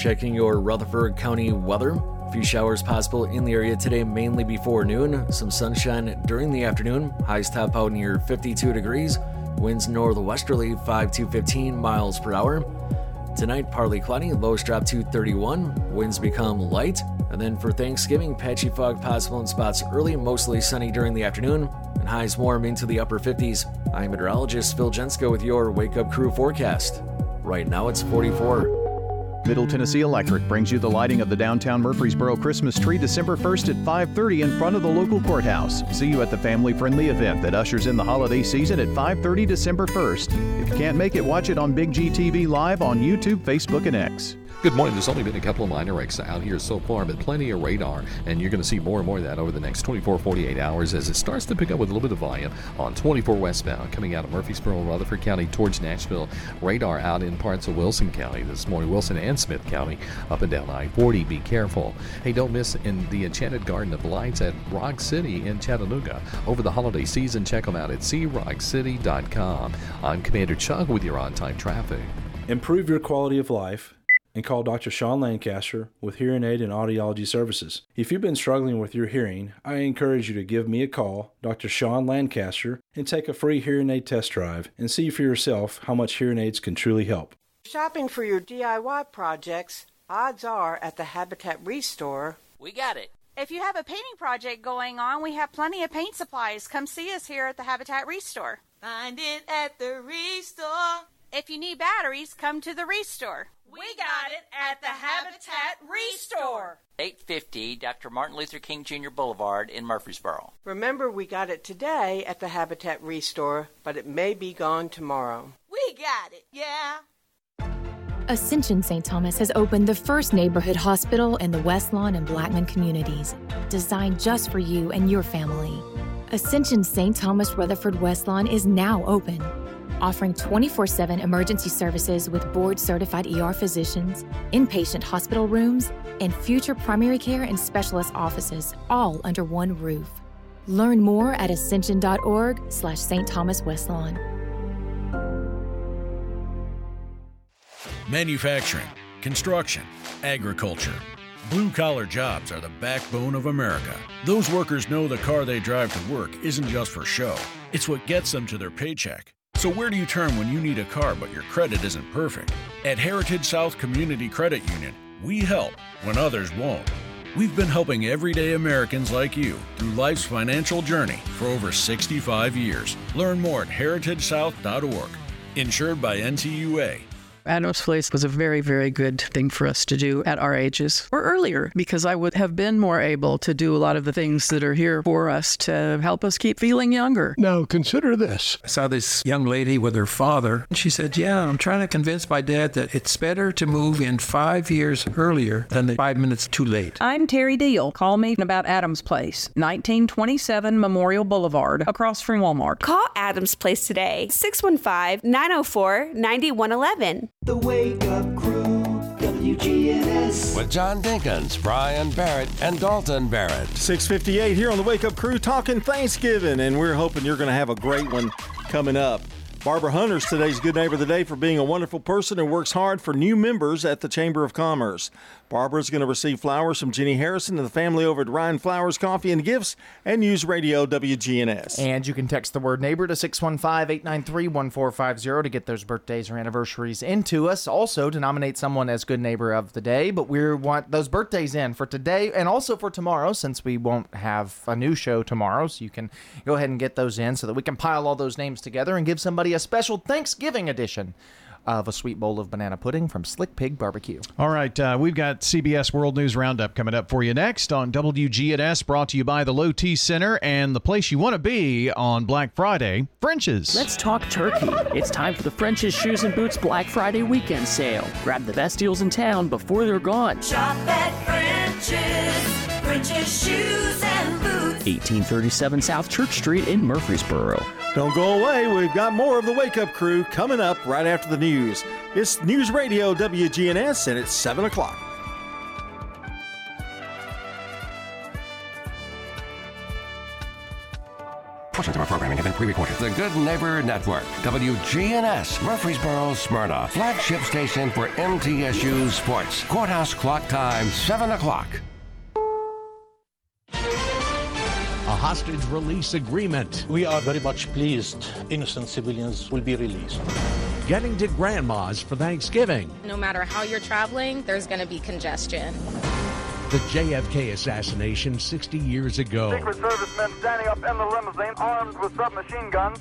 Checking your Rutherford County weather. A few showers possible in the area today, mainly before noon. Some sunshine during the afternoon. Highs top out near 52 degrees. Winds northwesterly 5 to 15 miles per hour. Tonight, partly cloudy. Lows drop to 31. Winds become light. And then for Thanksgiving, patchy fog possible in spots early, mostly sunny during the afternoon. And highs warm into the upper 50s. I'm meteorologist Phil Jensko with your Wake Up Crew forecast. Right now it's 44. Middle Tennessee Electric brings you the lighting of the downtown Murfreesboro Christmas tree December 1st at 5:30 in front of the local courthouse. See you at the family-friendly event that ushers in the holiday season at 5:30 December 1st. If you can't make it, watch it on Big G TV Live on YouTube, Facebook, and X. Good morning. There's only been a couple of minor wrecks out here so far, but plenty of radar, and you're going to see more and more of that over the next 24, 48 hours as it starts to pick up with a little bit of volume on 24 westbound coming out of Murfreesboro, Rutherford County towards Nashville. Radar out in parts of Wilson County this morning, Wilson and Smith County up and down I-40. Be careful. Hey, don't miss in the Enchanted Garden of Lights at Rock City in Chattanooga over the holiday season. Check them out at crockcity.com. I'm Commander Chuck with your on-time traffic. Improve your quality of life and call Dr. Sean Lancaster with Hearing Aid and Audiology Services. If you've been struggling with your hearing, I encourage you to give me a call, Dr. Sean Lancaster, and take a free hearing aid test drive and see for yourself how much hearing aids can truly help. Shopping for your DIY projects, odds are at the Habitat Restore, we got it. If you have a painting project going on, we have plenty of paint supplies. Come see us here at the Habitat Restore. Find it at the Restore. If you need batteries, come to the Restore. We got it at the Habitat Restore. 850 Dr. Martin Luther King Jr. Boulevard in Murfreesboro. Remember, we got it today at the Habitat Restore, but it may be gone tomorrow. We got it, yeah. Ascension St. Thomas has opened the first neighborhood hospital in the West Lawn and Blackman communities, designed just for you and your family. Ascension St. Thomas Rutherford West Lawn is now open, offering 24/7 emergency services with board-certified ER physicians, inpatient hospital rooms, and future primary care and specialist offices, all under one roof. Learn more at ascension.org/St. Thomas West Lawn. Manufacturing, construction, agriculture. Blue-collar jobs are the backbone of America. Those workers know the car they drive to work isn't just for show. It's what gets them to their paycheck. So where do you turn when you need a car but your credit isn't perfect? At Heritage South Community Credit Union, we help when others won't. We've been helping everyday Americans like you through life's financial journey for over 65 years. Learn more at heritagesouth.org. Insured by NCUA. Adams Place was a very, very good thing for us to do at our ages or earlier, because I would have been more able to do a lot of the things that are here for us to help us keep feeling younger. Now, consider this. I saw this young lady with her father, and she said, yeah, I'm trying to convince my dad that it's better to move in 5 years earlier than the 5 minutes too late. I'm Terry Deal. Call me about Adams Place, 1927 Memorial Boulevard, across from Walmart. Call Adams Place today, 615-904-9111. The Wake Up Crew, WGNS. With John Dinkins, Brian Barrett, and Dalton Barrett. 6:58 here on The Wake Up Crew talking Thanksgiving, and we're hoping you're going to have a great one coming up. Barbara Hunter's today's Good Neighbor of the Day for being a wonderful person who works hard for new members at the Chamber of Commerce. Barbara's going to receive flowers from Jenny Harrison and the family over at Ryan Flowers Coffee and Gifts and News Radio WGNS. And you can text the word neighbor to 615-893-1450 to get those birthdays or anniversaries into us. Also to nominate someone as Good Neighbor of the Day, but we want those birthdays in for today and also for tomorrow, since we won't have a new show tomorrow. So you can go ahead and get those in so that we can pile all those names together and give somebody a special Thanksgiving edition of a sweet bowl of banana pudding from Slick Pig Barbecue. All right, we've got CBS World News Roundup coming up for you next on WGNS, brought to you by the Low T Center and the place you want to be on Black Friday, French's. Let's talk turkey. It's time for the French's Shoes and Boots Black Friday weekend sale. Grab the best deals in town before they're gone. Shop at French's, French's Shoes and Boots. 1837 South Church Street in Murfreesboro. Don't go away. We've got more of the Wake Up Crew coming up right after the news. It's News Radio WGNS, and it's 7 o'clock. Portions of our programming have been pre-recorded. The Good Neighbor Network, WGNS, Murfreesboro, Smyrna, flagship station for MTSU Sports. Courthouse clock time, 7 o'clock. A hostage release agreement. We are very much pleased. Innocent civilians will be released. Getting to grandma's for Thanksgiving. No matter how you're traveling, there's going to be congestion. The JFK assassination 60 years ago. Secret Service men standing up in the limousine armed with submachine guns.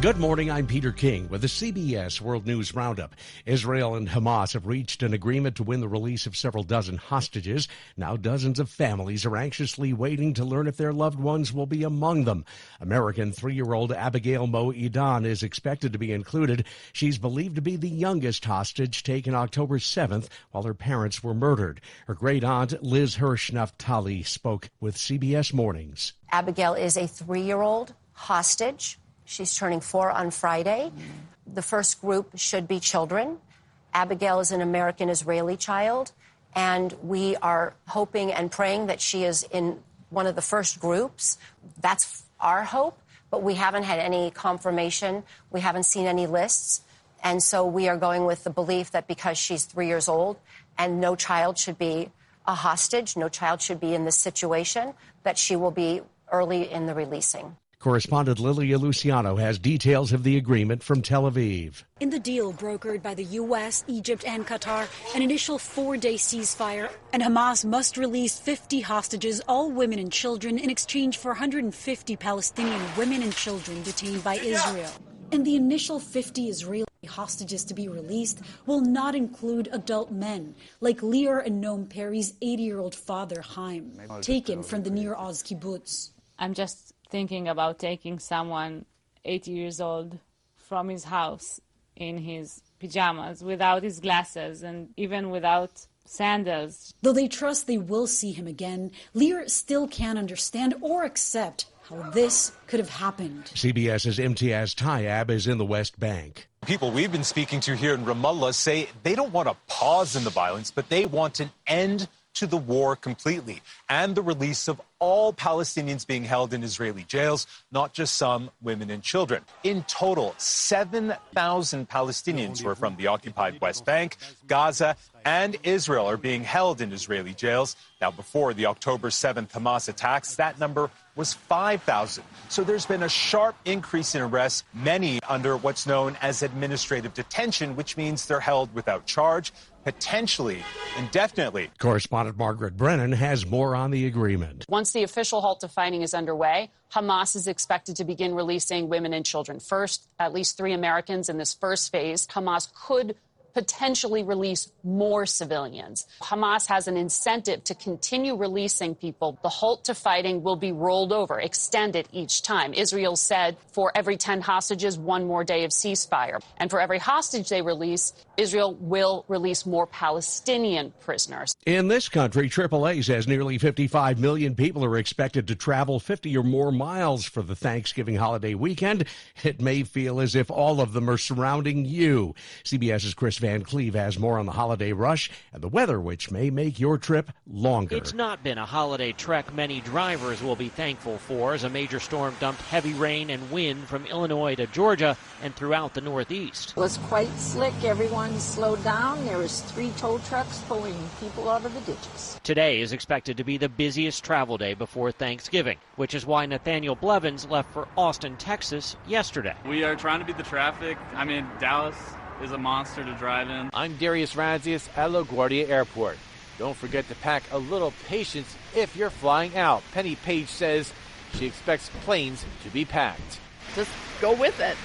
Good morning, I'm Peter King with the CBS World News Roundup. Israel and Hamas have reached an agreement to win the release of several dozen hostages. Now dozens of families are anxiously waiting to learn if their loved ones will be among them. American three-year-old Abigail Mo Idan is expected to be included. She's believed to be the youngest hostage taken October 7th while her parents were murdered. Her great-aunt Liz Hirsch Naftali spoke with CBS Mornings. Abigail is a three-year-old hostage. She's turning 4 on Friday. The first group should be children. Abigail is an American-Israeli child, and we are hoping and praying that she is in one of the first groups. That's our hope, but we haven't had any confirmation. We haven't seen any lists, and so we are going with the belief that because she's 3 years old and no child should be a hostage, no child should be in this situation, that she will be early in the releasing. Correspondent Lilia Luciano has details of the agreement from Tel Aviv. In the deal brokered by the U.S., Egypt and Qatar, an initial 4-day ceasefire, and Hamas must release 50 hostages, all women and children, in exchange for 150 Palestinian women and children detained by Israel. And the initial 50 Israeli hostages to be released will not include adult men, like Lior and Noam Perry's 80-year-old father, Haim, taken from the Nir Oz kibbutz. I'm just thinking about taking someone 80 years old from his house in his pajamas, without his glasses and even without sandals. Though they trust they will see him again, Lear still can't understand or accept how this could have happened. CBS's Imtiaz Tayab is in the West Bank. People we've been speaking to here in Ramallah say they don't want a pause in the violence, but they want an end to the war completely, and the release of all Palestinians being held in Israeli jails, not just some women and children. In total, 7,000 Palestinians who are from the occupied West Bank, Gaza, and Israel are being held in Israeli jails. Now, before the October 7th Hamas attacks, that number was 5,000. So there's been a sharp increase in arrests, many under what's known as administrative detention, which means they're held without charge, potentially indefinitely. Correspondent Margaret Brennan has more on the agreement. Once the official halt to fighting is underway, Hamas is expected to begin releasing women and children first. At least 3 Americans in this first phase. Hamas could potentially release more civilians. Hamas has an incentive to continue releasing people. The halt to fighting will be rolled over, extended each time. Israel said for every 10 hostages, 1 more day of ceasefire. And for every hostage they release, Israel will release more Palestinian prisoners. In this country, AAA says nearly 55 million people are expected to travel 50 or more miles for the Thanksgiving holiday weekend. It may feel as if all of them are surrounding you. CBS's Chris Van Cleve has more on the holiday rush and the weather, which may make your trip longer. It's not been a holiday trek many drivers will be thankful for, as a major storm dumped heavy rain and wind from Illinois to Georgia and throughout the Northeast. It was quite slick. Everyone slowed down. There was 3 tow trucks pulling people out of the ditches. Today is expected to be the busiest travel day before Thanksgiving, which is why Nathaniel Blevins left for Austin, Texas yesterday. We are trying to beat the traffic. I'm in Dallas. Is a monster to drive in. I'm Darius Ranzius at LaGuardia Airport. Don't forget to pack a little patience if you're flying out. Penny Page says she expects planes to be packed. Just go with it.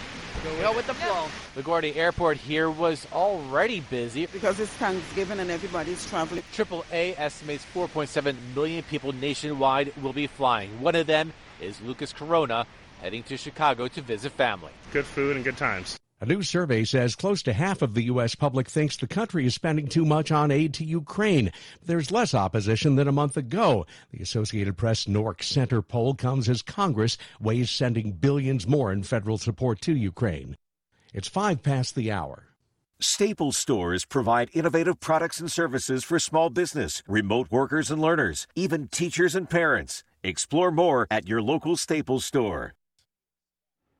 Go with the flow. LaGuardia Airport here was already busy because it's Thanksgiving and everybody's traveling. AAA estimates 4.7 million people nationwide will be flying. One of them is Lucas Corona, heading to Chicago to visit family. Good food and good times. A new survey says close to half of the U.S. public thinks the country is spending too much on aid to Ukraine. There's less opposition than a month ago. The Associated Press Nork Center poll comes as Congress weighs sending billions more in federal support to Ukraine. It's 5 past the hour. Staples stores provide innovative products and services for small business, remote workers and learners, even teachers and parents. Explore more at your local Staples store.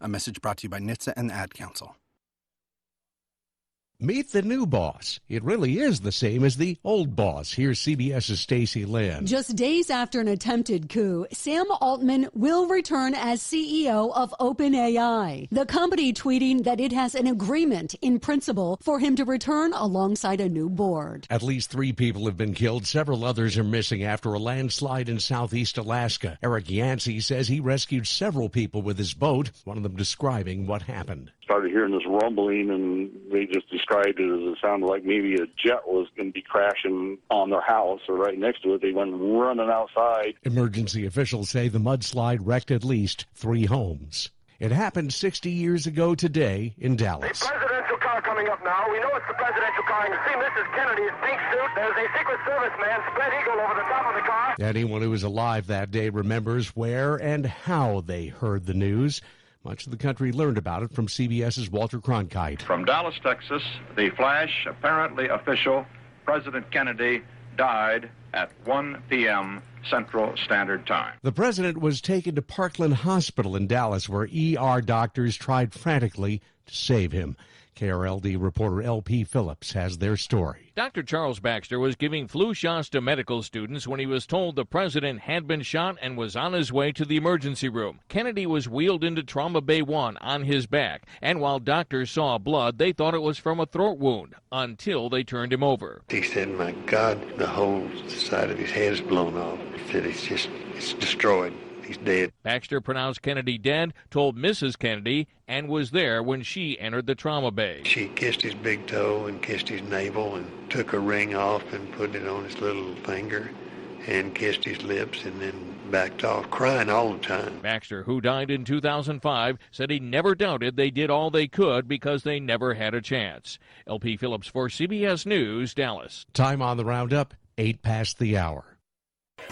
A message brought to you by NHTSA and the Ad Council. Meet the new boss. It really is the same as the old boss. Here's CBS's Stacey Lynn. Just days after an attempted coup, Sam Altman will return as CEO of OpenAI. The company tweeting that it has an agreement in principle for him to return alongside a new board. At least 3 people have been killed. Several others are missing after a landslide in southeast Alaska. Eric Yancey says he rescued several people with his boat, one of them describing what happened. Started hearing this rumbling, and they just described it as it sounded like maybe a jet was going to be crashing on their house or right next to it. They went running outside. Emergency officials say the mudslide wrecked at least 3 homes. It happened 60 years ago today in Dallas. The presidential car coming up now. We know it's the presidential car. You can see Mrs. Kennedy's pink suit. There's a Secret Service man, spread eagle, over the top of the car. Anyone who was alive that day remembers where and how they heard the news. Much of the country learned about it from CBS's Walter Cronkite. From Dallas, Texas, the flash, apparently official, President Kennedy died at 1 p.m. Central Standard Time. The president was taken to Parkland Hospital in Dallas, where ER doctors tried frantically to save him. KRLD reporter L.P. Phillips has their story. Dr. Charles Baxter was giving flu shots to medical students when he was told the president had been shot and was on his way to the emergency room. Kennedy was wheeled into Trauma Bay 1 on his back, and while doctors saw blood, they thought it was from a throat wound until they turned him over. He said, my God, the whole side of his head is blown off. He said, it's destroyed. He's dead. Baxter pronounced Kennedy dead, told Mrs. Kennedy, and was there when she entered the trauma bay. She kissed his big toe and kissed his navel and took a ring off and put it on his little finger and kissed his lips and then backed off, crying all the time. Baxter, who died in 2005, said he never doubted they did all they could because they never had a chance. L.P. Phillips for CBS News, Dallas. Time on the roundup, 8:08.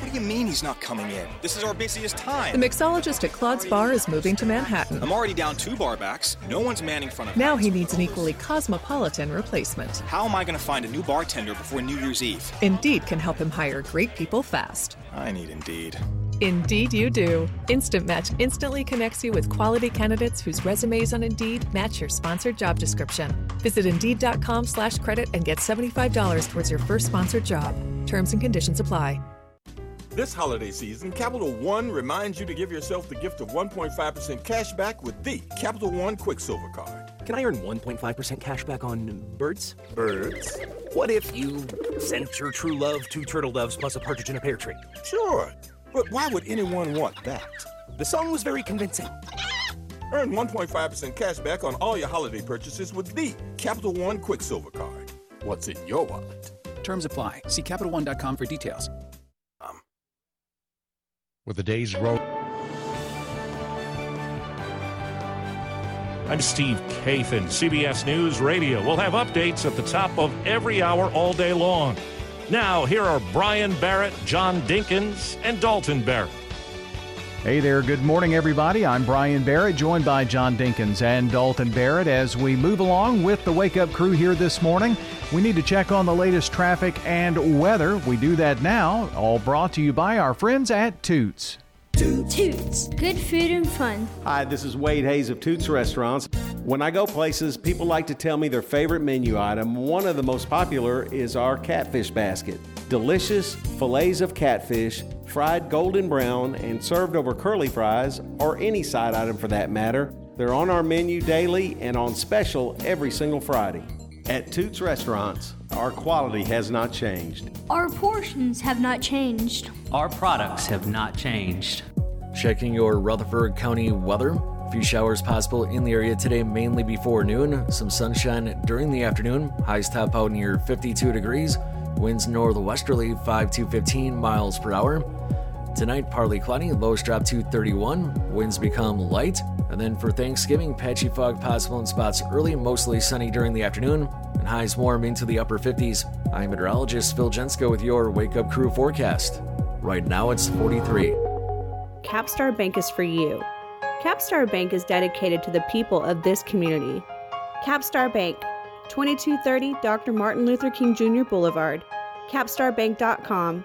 What do you mean he's not coming in? This is our busiest time. The mixologist at Claude's Bar is moving to Manhattan. I'm already down 2 bar backs. No one's manning front of me. Now he needs an equally cosmopolitan replacement. How am I going to find a new bartender before New Year's Eve? Indeed can help him hire great people fast. I need Indeed. Indeed you do. Instant Match instantly connects you with quality candidates whose resumes on Indeed match your sponsored job description. Visit Indeed.com/credit and get $75 towards your first sponsored job. Terms and conditions apply. This holiday season, Capital One reminds you to give yourself the gift of 1.5% cash back with the Capital One Quicksilver Card. Can I earn 1.5% cash back on birds? Birds? What if you sent your true love 2 turtle doves plus a partridge in a pear tree? Sure, but why would anyone want that? The song was very convincing. Earn 1.5% cash back on all your holiday purchases with the Capital One Quicksilver Card. What's in your wallet? Terms apply. See CapitalOne.com for details. With the day's road. I'm Steve Kathan, CBS News Radio. We'll have updates at the top of every hour all day long. Now, here are Brian Barrett, John Dinkins, and Dalton Barrett. Hey there, good morning, everybody. I'm Brian Barrett, joined by John Dinkins and Dalton Barrett. As we move along with the Wake Up Crew here this morning, we need to check on the latest traffic and weather. We do that now, all brought to you by our friends at Toots. Toots, good food and fun. Hi, this is Wade Hayes of Toots Restaurants. When I go places, people like to tell me their favorite menu item. One of the most popular is our catfish basket. Delicious fillets of catfish, fried golden brown and served over curly fries, or any side item for that matter. They're on our menu daily and on special every single Friday. At Toots Restaurants, our quality has not changed. Our portions have not changed. Our products have not changed. Checking your Rutherford County weather. A few showers possible in the area today, mainly before noon. Some sunshine during the afternoon. Highs top out near 52 degrees. Winds northwesterly 5 to 15 miles per hour. Tonight, partly cloudy. Lows drop to 31. Winds become light. And then for Thanksgiving, patchy fog possible in spots early, mostly sunny during the afternoon. and highs warm into the upper 50s. I'm meteorologist Phil Jensko with your Wake Up Crew forecast. Right now it's 43. Capstar Bank is for you. Capstar Bank is dedicated to the people of this community. Capstar Bank, 2230 Dr. Martin Luther King Jr. Boulevard, capstarbank.com.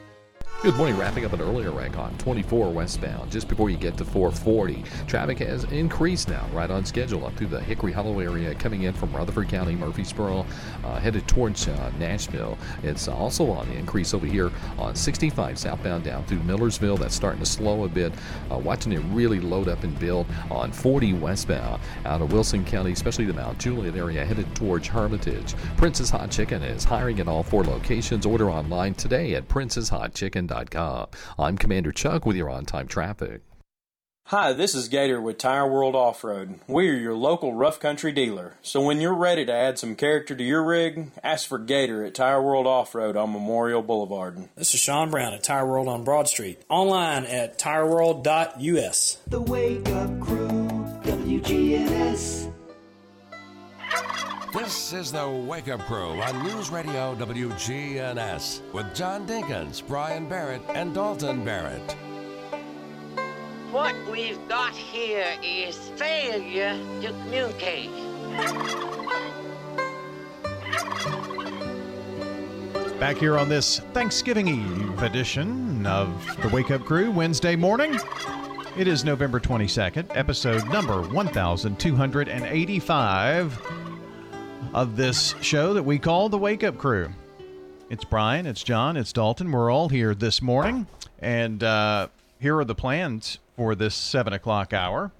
Good morning. Wrapping up an earlier wreck on 24 westbound, just before you get to 440. Traffic has increased now, right on schedule, up through the Hickory Hollow area, coming in from Rutherford County, Murfreesboro, headed towards Nashville. It's also on the increase over here on 65 southbound down through Millersville. That's starting to slow a bit. Watching it really load up and build on 40 westbound out of Wilson County, especially the Mount Juliet area, headed towards Hermitage. Prince's Hot Chicken is hiring at all four locations. Order online today at princeshotchicken.com. I'm Commander Chuck with your on-time traffic. Hi, this is Gator with Tire World Off-Road. We're your local Rough Country dealer. So when you're ready to add some character to your rig, ask for Gator at Tire World Off-Road on Memorial Boulevard. This is Sean Brown at Tire World on Broad Street. Online at tireworld.us. The Wake Up Crew, WGNS. This is the Wake Up Crew on News Radio WGNS with John Dinkins, Brian Barrett, and Dalton Barrett. What we've got here is failure to communicate. Back here on this Thanksgiving Eve edition of the Wake Up Crew Wednesday morning. It is November 22nd, episode number 1285. Of this show that we call the Wake Up Crew. It's Brian, it's John, it's Dalton. We're all here this morning, and here are the plans for this 7 o'clock hour.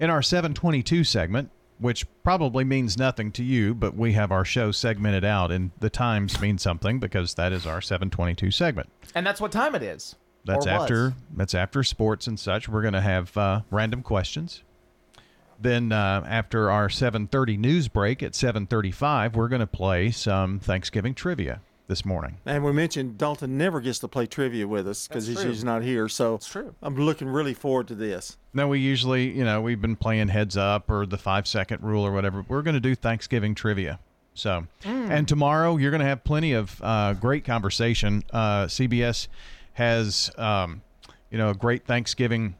In our 722 segment, which probably means nothing to you, but we have our show segmented out, and the times mean something because that is our 722 segment. And that's what time it is. That's after sports and such. We're going to have random questions. Then after our 7:30 news break at 7:35, we're going to play some Thanksgiving trivia this morning. And we mentioned Dalton never gets to play trivia with us because he's not here. So it's true. I'm looking really forward to this. No, we usually, we've been playing heads up or the 5-second rule or whatever. We're going to do Thanksgiving trivia. So, And tomorrow you're going to have plenty of great conversation. CBS has, a great Thanksgiving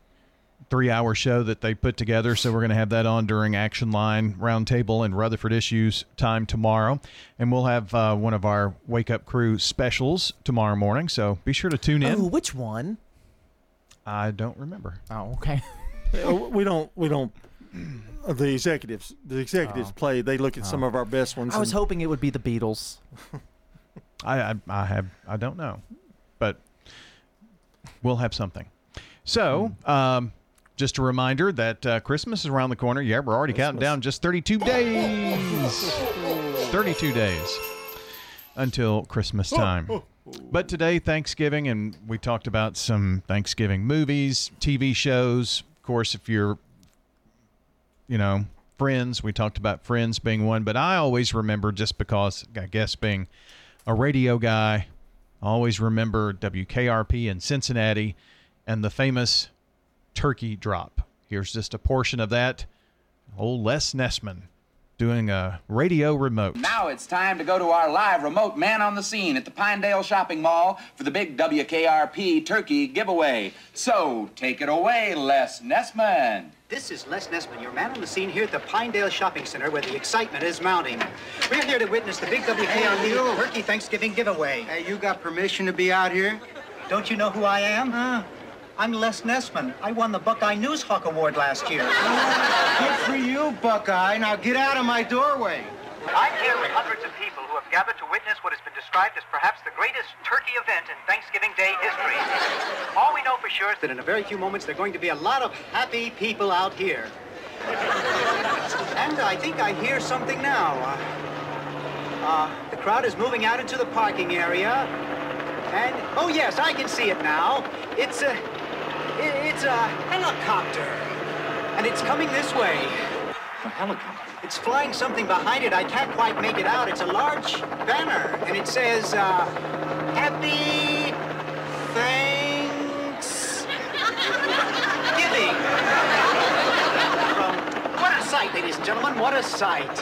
3-hour show that they put together, so we're going to have that on during Action Line Roundtable and Rutherford Issues time tomorrow, and we'll have one of our Wake Up Crew specials tomorrow morning, so be sure to tune in. Oh, which one? I don't remember. Oh, okay. We don't. The executives play. They look at some of our best ones. I was hoping it would be the Beatles. I don't know, but we'll have something. So, just a reminder that Christmas is around the corner. Yeah, we're already counting down just 32 days. 32 days until Christmas time. But today, Thanksgiving, and we talked about some Thanksgiving movies, TV shows. Of course, if you're, Friends, we talked about Friends being one. But I always remember, just because, I guess, being a radio guy, I always remember WKRP in Cincinnati and the famous turkey drop. Here's just a portion of that. Old Les Nessman doing a radio remote. Now it's time to go to our live remote man on the scene at the Pinedale Shopping Mall for the big WKRP turkey giveaway. So take it away, Les Nessman. This is Les Nessman, your man on the scene here at the Pinedale Shopping Center, where the excitement is mounting. We're here to witness the big WKRP turkey Thanksgiving giveaway. Hey, you got permission to be out here? Don't you know who I am? I'm Les Nessman. I won the Buckeye Newshawk Award last year. Good for you, Buckeye. Now get out of my doorway. I'm here with hundreds of people who have gathered to witness what has been described as perhaps the greatest turkey event in Thanksgiving Day history. All we know for sure is that in a very few moments there are going to be a lot of happy people out here. And I think I hear something now. The crowd is moving out into the parking area. And, oh yes, I can see it now. It's a helicopter, and it's coming this way. A helicopter? It's flying something behind it. I can't quite make it out. It's a large banner, and it says, Happy Thanksgiving. What a sight. sight, ladies and gentlemen. What a sight.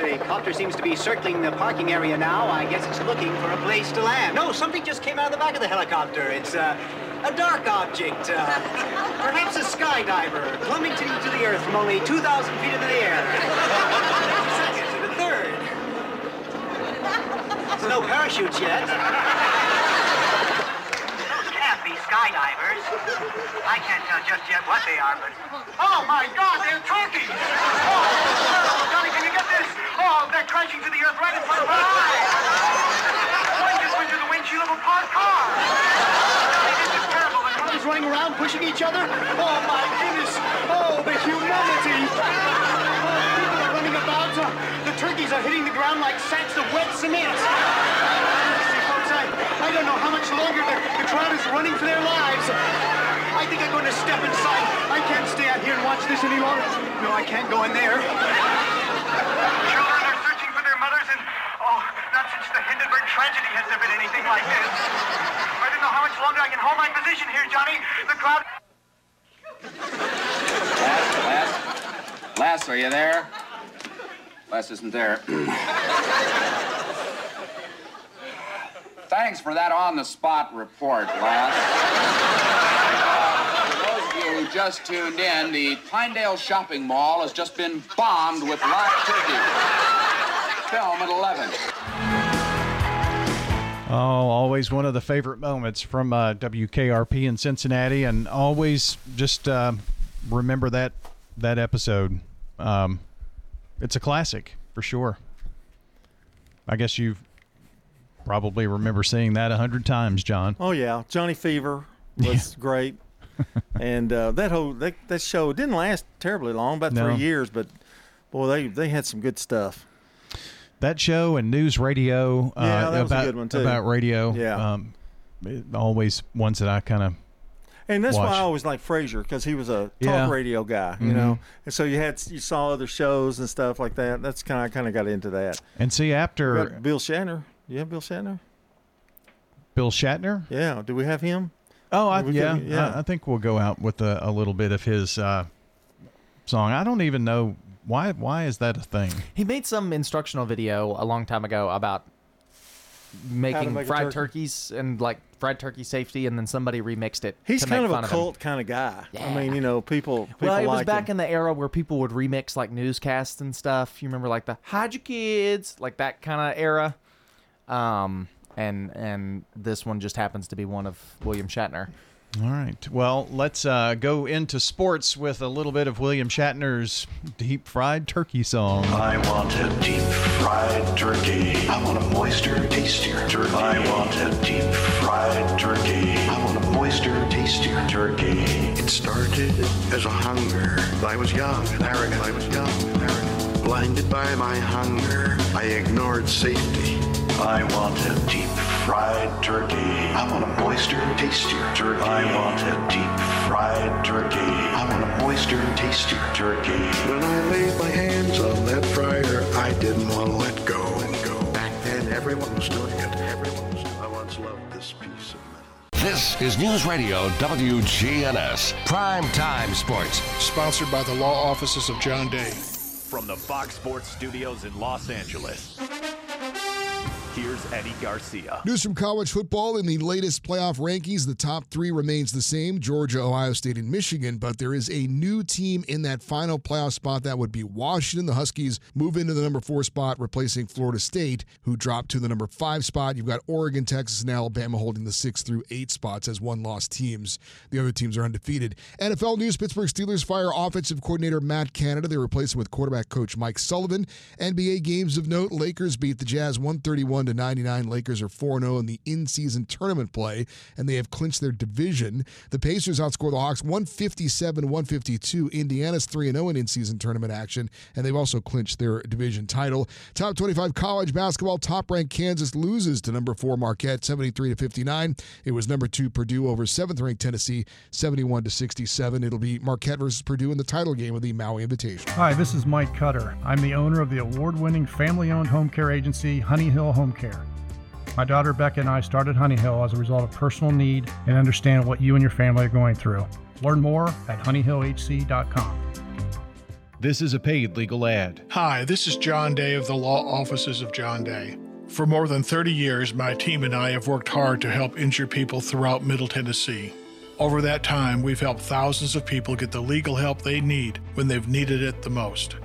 The copter seems to be circling the parking area now. I guess it's looking for a place to land. No, something just came out of the back of the helicopter. It's a dark object. Perhaps a skydiver plummeting to the earth from only 2,000 feet into the air. Seconds and a third. There's no parachutes yet. Those can't be skydivers. I can't tell just yet what they are, but... Oh, my God, they're turkeys! Oh, Johnny, can you get this? Oh, they're crashing to the earth right in front of my eyes! One just went through the windshield of a parked car! Running around, pushing each other. Oh, my goodness. Oh, the humanity. Oh, people are running about. The turkeys are hitting the ground like sacks of wet cement. See, folks, I don't know how much longer the crowd is running for their lives. I think I'm going to step inside. I can't stay out here and watch this any longer. No, I can't go in there. Children are searching for their mothers, and, oh, not since the Hindenburg tragedy has there been anything like this. I don't know how much longer I can hold my position here, Johnny. The crowd... Les, Les. Les, are you there? Les isn't there. Thanks for that on-the-spot report, Les. For those of you who just tuned in, the Pinedale Shopping Mall has just been bombed with live turkey. Film at 11. Oh, always one of the favorite moments from WKRP in Cincinnati, and always just remember that episode. It's a classic for sure. I guess you probably remember seeing that 100 times, John. Oh yeah, Johnny Fever was great, and that show didn't last terribly long, about 3 years, but boy, they had some good stuff. That show and news radio, that was a good one too. About radio, yeah, always ones that I kind of. And that's why I always liked Frasier, because he was a talk radio guy, you know. And so you saw other shows and stuff like that. That's I kind of got into that. And see, after Bill Shatner. Yeah, do we have him? Oh, I think we'll go out with a little bit of his song. I don't even know. Why is that a thing? He made some instructional video a long time ago about making fried turkeys and like fried turkey safety, and then somebody remixed it. He's kind of a cult kind of guy. Yeah. I mean, you know, people well, it was back in the era where people would remix like newscasts and stuff. You remember like the "Hide Your Kids," like that kind of era. And this one just happens to be one of William Shatner. All right. Well, let's go into sports with a little bit of William Shatner's deep fried turkey song. I want a deep fried turkey. I want a moister, tastier turkey. I want a deep fried turkey. I want a moister, tastier turkey. It started as a hunger. I was young, arrogant. Blinded by my hunger, I ignored safety. I want a deep fried turkey. I want a moister, tastier turkey. I want a deep fried turkey. I want a moister, tastier turkey. When I laid my hands on that fryer, I didn't want to let go and go. Back then, everyone was doing it. I once loved this piece of metal. This is News Radio WGNS, Primetime Sports. Sponsored by the law offices of John Day. From the Fox Sports Studios in Los Angeles. Here's Eddie Garcia. News from college football in the latest playoff rankings. The top three remains the same, Georgia, Ohio State, and Michigan, but there is a new team in that final playoff spot. That would be Washington. The Huskies move into the number 4 spot, replacing Florida State, who dropped to the number 5 spot. You've got Oregon, Texas, and Alabama holding the 6 through 8 spots as one-loss teams. The other teams are undefeated. NFL news, Pittsburgh Steelers fire offensive coordinator Matt Canada. They replace him with quarterback coach Mike Sullivan. NBA games of note, Lakers beat the Jazz 131-99. Lakers are 4-0 in the in-season tournament play, and they have clinched their division. The Pacers outscore the Hawks 157-152. Indiana's 3-0 in in-season tournament action, and they've also clinched their division title. Top 25 college basketball, top-ranked Kansas loses to number 4 Marquette, 73-59. It was number 2 Purdue over 7th-ranked Tennessee, 71-67. It'll be Marquette versus Purdue in the title game of the Maui Invitational. Hi, this is Mike Cutter. I'm the owner of the award-winning family-owned home care agency, Honey Hill Home Care. My daughter Becca and I started Honey Hill as a result of personal need and understand what you and your family are going through. Learn more at honeyhillhc.com. This is a paid legal ad. Hi, this is John Day of the Law Offices of John Day. For more than 30 years, my team and I have worked hard to help injured people throughout Middle Tennessee. Over that time, we've helped thousands of people get the legal help they need when they've needed it the most.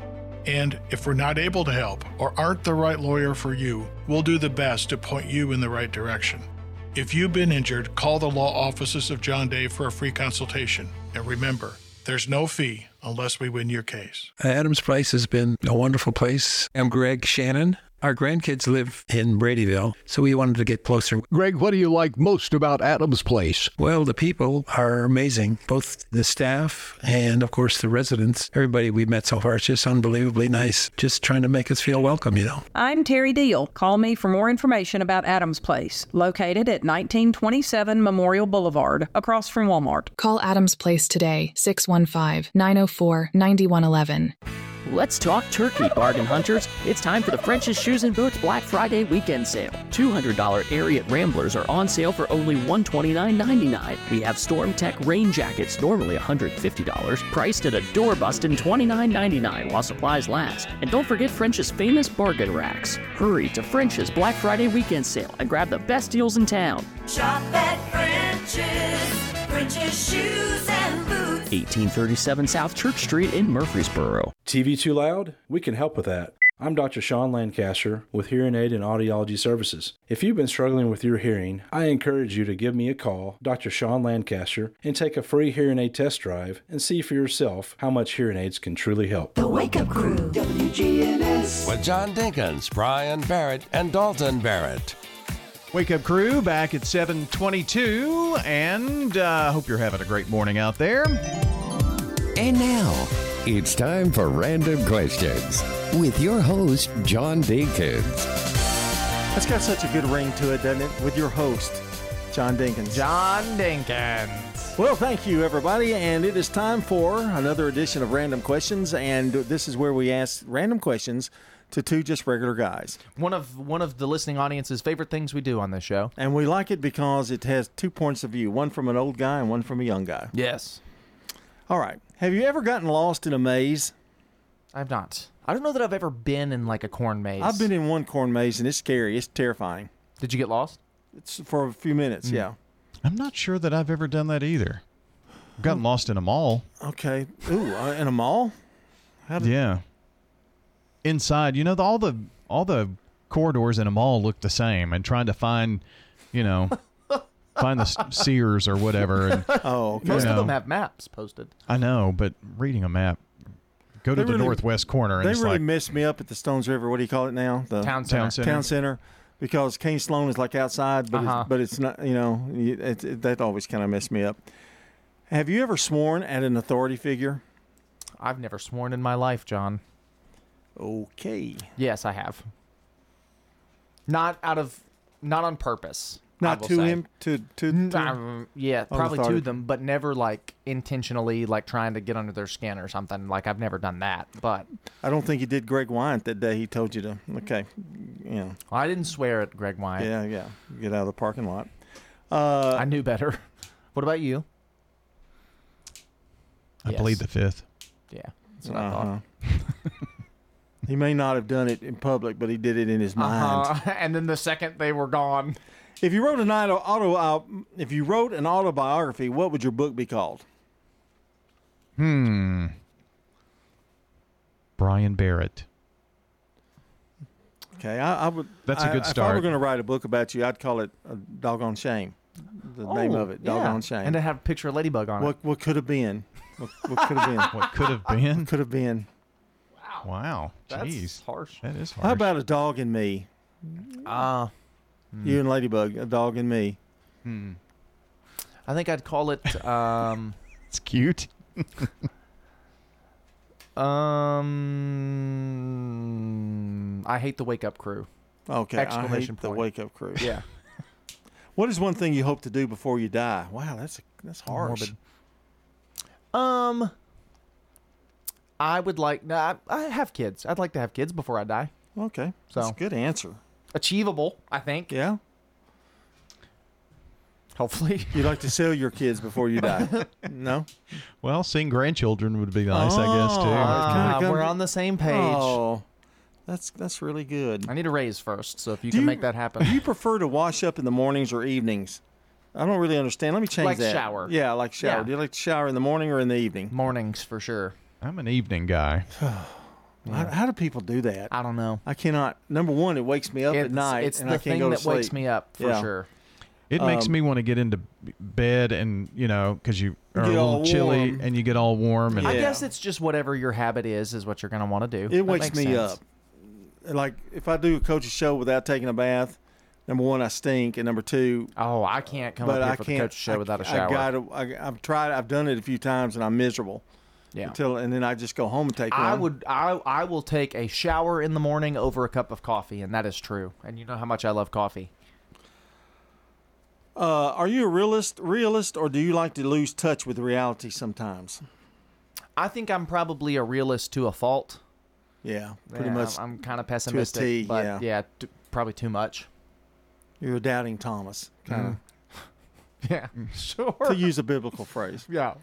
And if we're not able to help or aren't the right lawyer for you, we'll do the best to point you in the right direction. If you've been injured, call the Law Offices of John Day for a free consultation. And remember, there's no fee unless we win your case. Adams Place has been a wonderful place. I'm Greg Shannon. Our grandkids live in Bradyville, so we wanted to get closer. Greg, what do you like most about Adams Place? Well, the people are amazing, both the staff and, of course, the residents. Everybody we've met so far is just unbelievably nice, just trying to make us feel welcome, you know. I'm Terry Deal. Call me for more information about Adams Place, located at 1927 Memorial Boulevard, across from Walmart. Call Adams Place today, 615-904-9111. Let's talk turkey, bargain hunters. It's time for the French's Shoes and Boots Black Friday weekend sale. $200 Ariat Ramblers are on sale for only $129.99. We have StormTech rain jackets, normally $150, priced at a door-busting $29.99 while supplies last. And don't forget French's famous bargain racks. Hurry to French's Black Friday weekend sale and grab the best deals in town. Shop at French's, French's Shoes and Boots. 1837 South Church Street in Murfreesboro. TV too loud? We can help with that. I'm Dr. Sean Lancaster with Hearing Aid and Audiology Services. If you've been struggling with your hearing, I encourage you to give me a call, Dr. Sean Lancaster, and take a free hearing aid test drive and see for yourself how much hearing aids can truly help. The Wake Up Crew, WGNS. With John Dinkins, Brian Barrett, and Dalton Barrett. Wake Up Crew back at 7:22, and hope you're having a great morning out there. And now, it's time for Random Questions with your host, John Dinkins. That's got such a good ring to it, doesn't it? With your host, John Dinkins. John Dinkins. Well, thank you, everybody, and it is time for another edition of Random Questions, and this is where we ask random questions to two just regular guys. One of the listening audience's favorite things we do on this show. And we like it because it has two points of view, one from an old guy and one from a young guy. Yes. All right. Have you ever gotten lost in a maze? I've not. I don't know that I've ever been in like a corn maze. I've been in one corn maze, and it's scary. It's terrifying. Did you get lost? It's for a few minutes, yeah. I'm not sure that I've ever done that either. I've gotten lost in a mall. Okay. Ooh, in a mall? How did... Yeah. Inside, you know, all the corridors in a mall look the same, and trying to find, you know, find the Sears or whatever. And, okay. Most of them have maps posted. I know, but reading a map, go to the northwest corner. And they really messed me up at the Stones River. What do you call it now? The Town Center. Because King Sloan is like outside, but it's not. You know, that always kind of messed me up. Have you ever sworn at an authority figure? I've never sworn in my life, John. Okay. Yes, I have. Not on purpose. Not to say. Him? To yeah, probably to them, but never like intentionally like trying to get under their skin or something. Like I've never done that, but. I don't think he did Greg Wyant that day. He told you to, okay. Yeah. Well, I didn't swear at Greg Wyant. Yeah. Get out of the parking lot. I knew better. What about you? I plead the fifth. Yeah, that's what I thought. He may not have done it in public, but he did it in his mind. And then the second they were gone. If you wrote an autobiography, what would your book be called? Brian Barrett. Okay, I would. That's a good start. If I were going to write a book about you, I'd call it "Doggone Shame." The name of it, "Doggone Shame," and to have a picture of Ladybug on it. What could have been? What could have been? What could have been? What could have been? Wow. That's harsh. That is harsh. How about A Dog and Me? You and Ladybug, A Dog and Me. I think I'd call it... it's cute. I hate the Wake Up Crew. Okay, exclamation point. The Wake Up Crew. Yeah. What is one thing you hope to do before you die? Wow, that's harsh. Morbid. I have kids. I'd like to have kids before I die. Okay. So that's a good answer. Achievable, I think. Yeah. Hopefully. You'd like to sell your kids before you die. No? Well, seeing grandchildren would be nice, I guess, too. We're on the same page. Oh, that's really good. I need a raise first, so if you can make that happen. Do you prefer to wash up in the mornings or evenings? I don't really understand. Let me change that. Like shower. Yeah, like shower. Yeah. Do you like to shower in the morning or in the evening? Mornings, for sure. I'm an evening guy. Yeah. How do people do that? I don't know. I cannot. Number one, it wakes me up at night, and I can't go to sleep. It's the thing that wakes me up, for sure. It makes me want to get into bed and, you know, because you are a little chilly and you get all warm. And I guess it's just whatever your habit is what you're going to want to do. It wakes me up. Like, if I do a coach's show without taking a bath, number one, I stink. And number two... Oh, I can't come up here for the coach's show without a shower. I've tried. I've done it a few times, and I'm miserable. Yeah. And then I just go home and take one. I will take a shower in the morning over a cup of coffee, and that is true. And you know how much I love coffee. Are you a realist, or do you like to lose touch with reality sometimes? I think I'm probably a realist to a fault. Yeah, pretty much. I'm kind of pessimistic, to a T, but probably too much. You're a doubting Thomas, kind of. Yeah, sure. To use a biblical phrase. Yeah.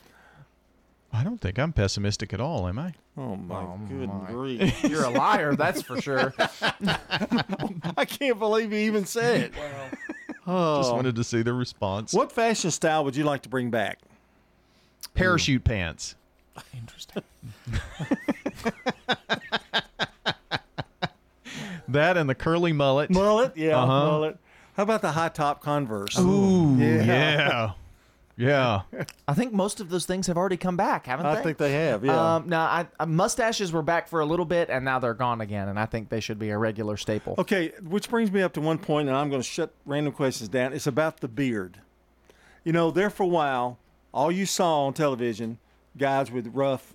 I don't think I'm pessimistic at all, am I? Oh, my goodness. Grief. You're a liar, that's for sure. I can't believe you even said it. Well... Just wanted to see the response. What fashion style would you like to bring back? Parachute pants. Interesting. That and the curly mullet. Mullet, yeah. Uh-huh. Mullet. How about the high top Converse? Ooh, yeah. Yeah. I think most of those things have already come back, haven't they? I think they have, yeah. Mustaches were back for a little bit, and now they're gone again, and I think they should be a regular staple. Okay, which brings me up to one point, and I'm going to shut random questions down. It's about the beard. You know, there for a while, all you saw on television, guys with rough,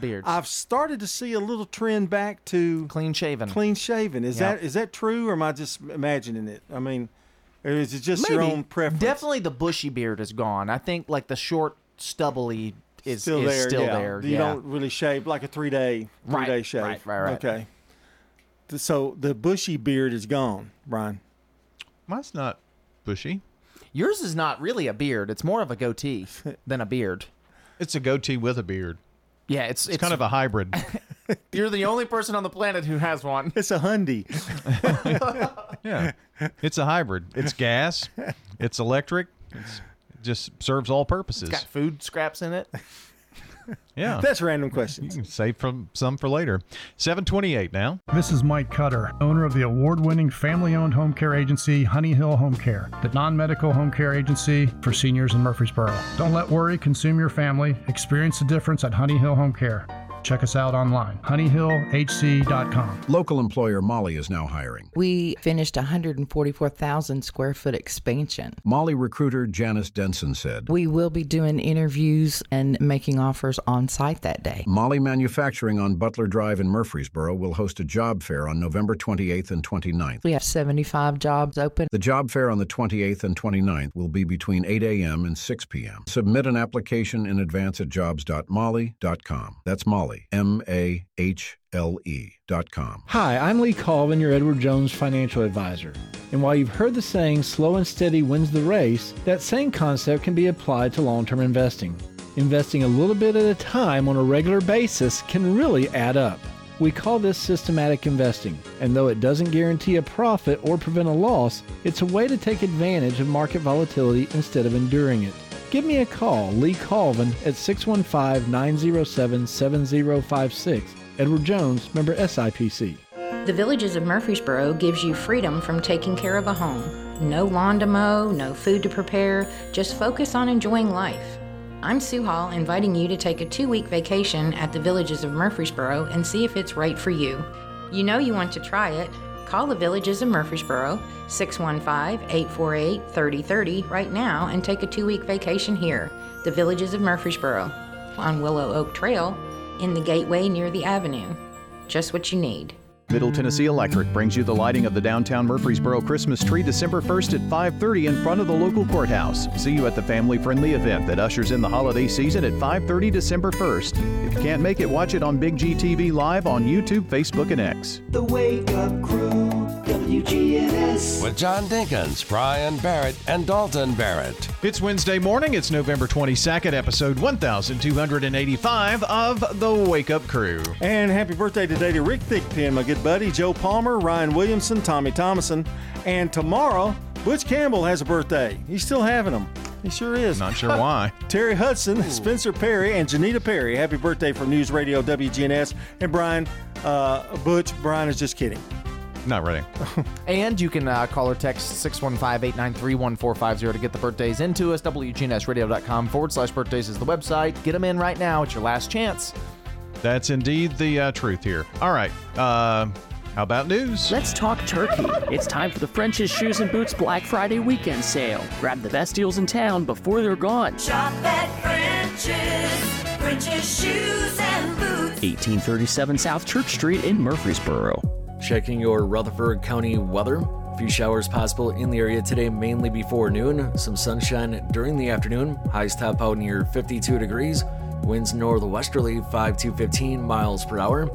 beards. I've started to see a little trend back to... Clean shaven. Is that true, or am I just imagining it? I mean... Or is it just your own preference? Definitely the bushy beard is gone. I think like the short stubbly is still there. You don't really shave like a three-day shave. Right. Okay. So the bushy beard is gone, Brian. Mine's not bushy. Yours is not really a beard. It's more of a goatee than a beard. It's a goatee with a beard. Yeah, it's kind of a hybrid. You're the only person on the planet who has one. It's a hundy. Yeah. It's a hybrid. It's gas. It's electric. It just serves all purposes. It's got food scraps in it. Yeah. That's random questions. You can save some for later. 7:28 now. This is Mike Cutter, owner of the award-winning family-owned home care agency, Honey Hill Home Care, the non-medical home care agency for seniors in Murfreesboro. Don't let worry consume your family. Experience the difference at Honey Hill Home Care. Check us out online, honeyhillhc.com. Local employer Molly is now hiring. We finished 144,000 square foot expansion. Molly recruiter Janice Denson said, "We will be doing interviews and making offers on site that day." Molly Manufacturing on Butler Drive in Murfreesboro will host a job fair on November 28th and 29th. We have 75 jobs open. The job fair on the 28th and 29th will be between 8 a.m. and 6 p.m. Submit an application in advance at jobs.molly.com. That's Molly. MAHLE.com. Hi, I'm Lee Colvin, your Edward Jones financial advisor. And while you've heard the saying, slow and steady wins the race, that same concept can be applied to long-term investing. Investing a little bit at a time on a regular basis can really add up. We call this systematic investing, and though it doesn't guarantee a profit or prevent a loss, it's a way to take advantage of market volatility instead of enduring it. Give me a call, Lee Colvin, at 615-907-7056. Edward Jones, member SIPC. The Villages of Murfreesboro gives you freedom from taking care of a home. No lawn to mow, no food to prepare, just focus on enjoying life. I'm Sue Hall, inviting you to take a 2-week vacation at the Villages of Murfreesboro and see if it's right for you. You know you want to try it. Call the Villages of Murfreesboro, 615-848-3030 right now and take a 2-week vacation here. The Villages of Murfreesboro, on Willow Oak Trail, in the Gateway near the Avenue. Just what you need. Middle Tennessee Electric brings you the lighting of the downtown Murfreesboro Christmas tree December 1st at 5:30 in front of the local courthouse. See you at the family-friendly event that ushers in the holiday season at 5:30 December 1st. If you can't make it, watch it on Big G TV Live on YouTube, Facebook, and X. The Wake Up Crew, WGNS. With John Dinkins, Brian Barrett, and Dalton Barrett. It's Wednesday morning. It's November 22nd, episode 1285 of The Wake Up Crew. And happy birthday today to Rick Thigpen, my good buddy, Joe Palmer, Ryan Williamson, Tommy Thomason. And tomorrow, Butch Campbell has a birthday. He's still having them. He sure is. Not sure why. Terry Hudson, Spencer Perry, and Janita Perry. Happy birthday from News Radio WGNS. And Brian, Butch, Brian is just kidding. Not ready. And you can call or text 615-893-1450 to get the birthdays into us. WGNSradio.com/birthdays is the website. Get them in right now. It's your last chance. That's indeed the truth here. All right. How about news? Let's talk turkey. It's time for the French's Shoes and Boots Black Friday weekend sale. Grab the best deals in town before they're gone. Shop at French's. French's Shoes and Boots. 1837 South Church Street in Murfreesboro. Checking your Rutherford County weather. A few showers possible in the area today, mainly before noon. Some sunshine during the afternoon. Highs top out near 52 degrees. Winds northwesterly 5 to 15 miles per hour.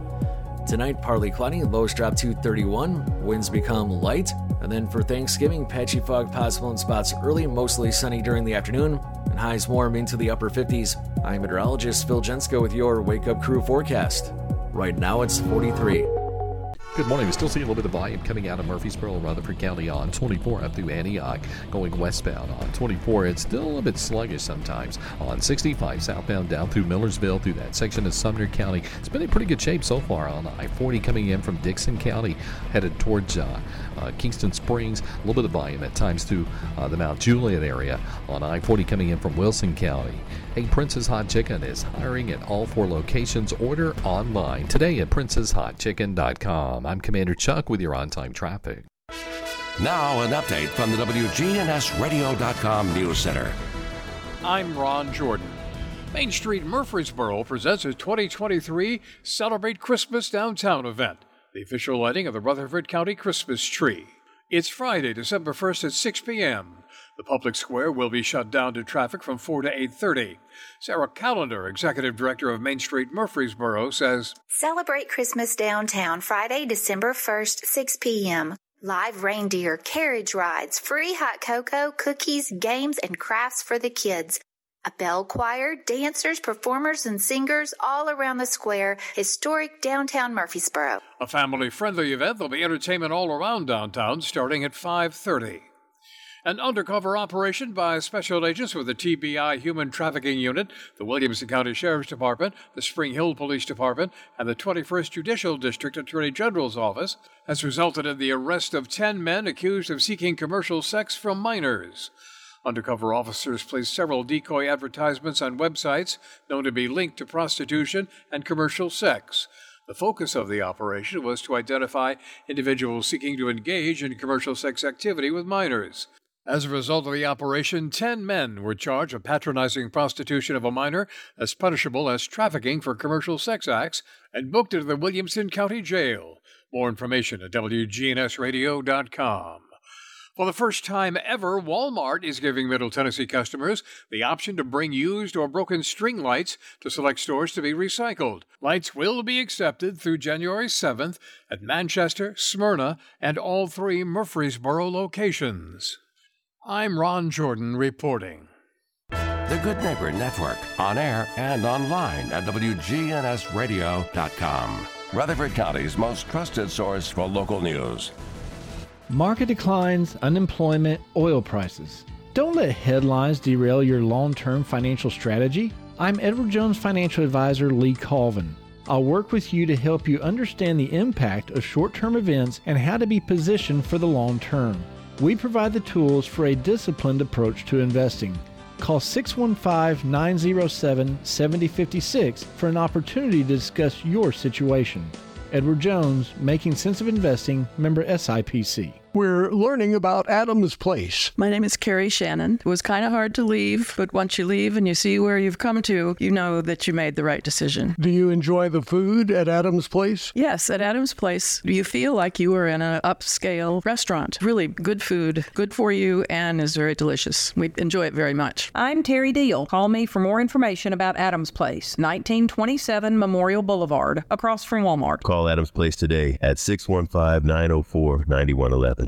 Tonight, partly cloudy, lows drop to 31, winds become light. And then for Thanksgiving, patchy fog possible in spots early, mostly sunny during the afternoon, and highs warm into the upper 50s. I'm meteorologist Phil Jensko with your Wake Up Crew forecast. Right now, it's 43. Good morning. We're still seeing a little bit of volume coming out of Murfreesboro and Rutherford County on 24 up through Antioch. Going westbound on 24, it's still a bit sluggish sometimes. On 65 southbound down through Millersville, through that section of Sumner County. It's been in pretty good shape so far on I-40 coming in from Dixon County, headed towards Kingston Springs. A little bit of volume at times through the Mount Juliet area on I-40 coming in from Wilson County. Hey, Prince's Hot Chicken is hiring at all four locations. Order online today at princeshotchicken.com. I'm Commander Chuck with your on-time traffic. Now an update from the WGNSradio.com News Center. I'm Ron Jordan. Main Street Murfreesboro presents its 2023 Celebrate Christmas Downtown event, the official lighting of the Rutherford County Christmas tree. It's Friday, December 1st at 6 p.m. The public square will be shut down to traffic from 4 to 8:30. Sarah Callender, Executive Director of Main Street Murfreesboro, says, Celebrate Christmas downtown Friday, December 1st, 6 p.m. Live reindeer, carriage rides, free hot cocoa, cookies, games, and crafts for the kids. A bell choir, dancers, performers, and singers all around the square, historic downtown Murfreesboro. A family-friendly event. There'll be entertainment all around downtown starting at 5:30. An undercover operation by special agents with the TBI Human Trafficking Unit, the Williamson County Sheriff's Department, the Spring Hill Police Department, and the 21st Judicial District Attorney General's Office has resulted in the arrest of 10 men accused of seeking commercial sex from minors. Undercover officers placed several decoy advertisements on websites known to be linked to prostitution and commercial sex. The focus of the operation was to identify individuals seeking to engage in commercial sex activity with minors. As a result of the operation, 10 men were charged with patronizing prostitution of a minor as punishable as trafficking for commercial sex acts and booked into the Williamson County Jail. More information at WGNSradio.com. For the first time ever, Walmart is giving Middle Tennessee customers the option to bring used or broken string lights to select stores to be recycled. Lights will be accepted through January 7th at Manchester, Smyrna, and all three Murfreesboro locations. I'm Ron Jordan reporting. The Good Neighbor Network, on air and online at WGNSradio.com. Rutherford County's most trusted source for local news. Market declines, unemployment, oil prices. Don't let headlines derail your long-term financial strategy. I'm Edward Jones Financial Advisor Lee Colvin. I'll work with you to help you understand the impact of short-term events and how to be positioned for the long term. We provide the tools for a disciplined approach to investing. Call 615-907-7056 for an opportunity to discuss your situation. Edward Jones, Making Sense of Investing, member SIPC. we're learning about Adams Place. My name is Carrie Shannon. It was kind of hard to leave, but once you leave and you see where you've come to, you know that you made the right decision. Do you enjoy the food at Adams Place? Yes, at Adams Place, you feel like you are in an upscale restaurant. Really good food, good for you, and is very delicious. We enjoy it very much. I'm Terry Deal. Call me for more information about Adams Place, 1927 Memorial Boulevard, across from Walmart. Call Adams Place today at 615-904-9111.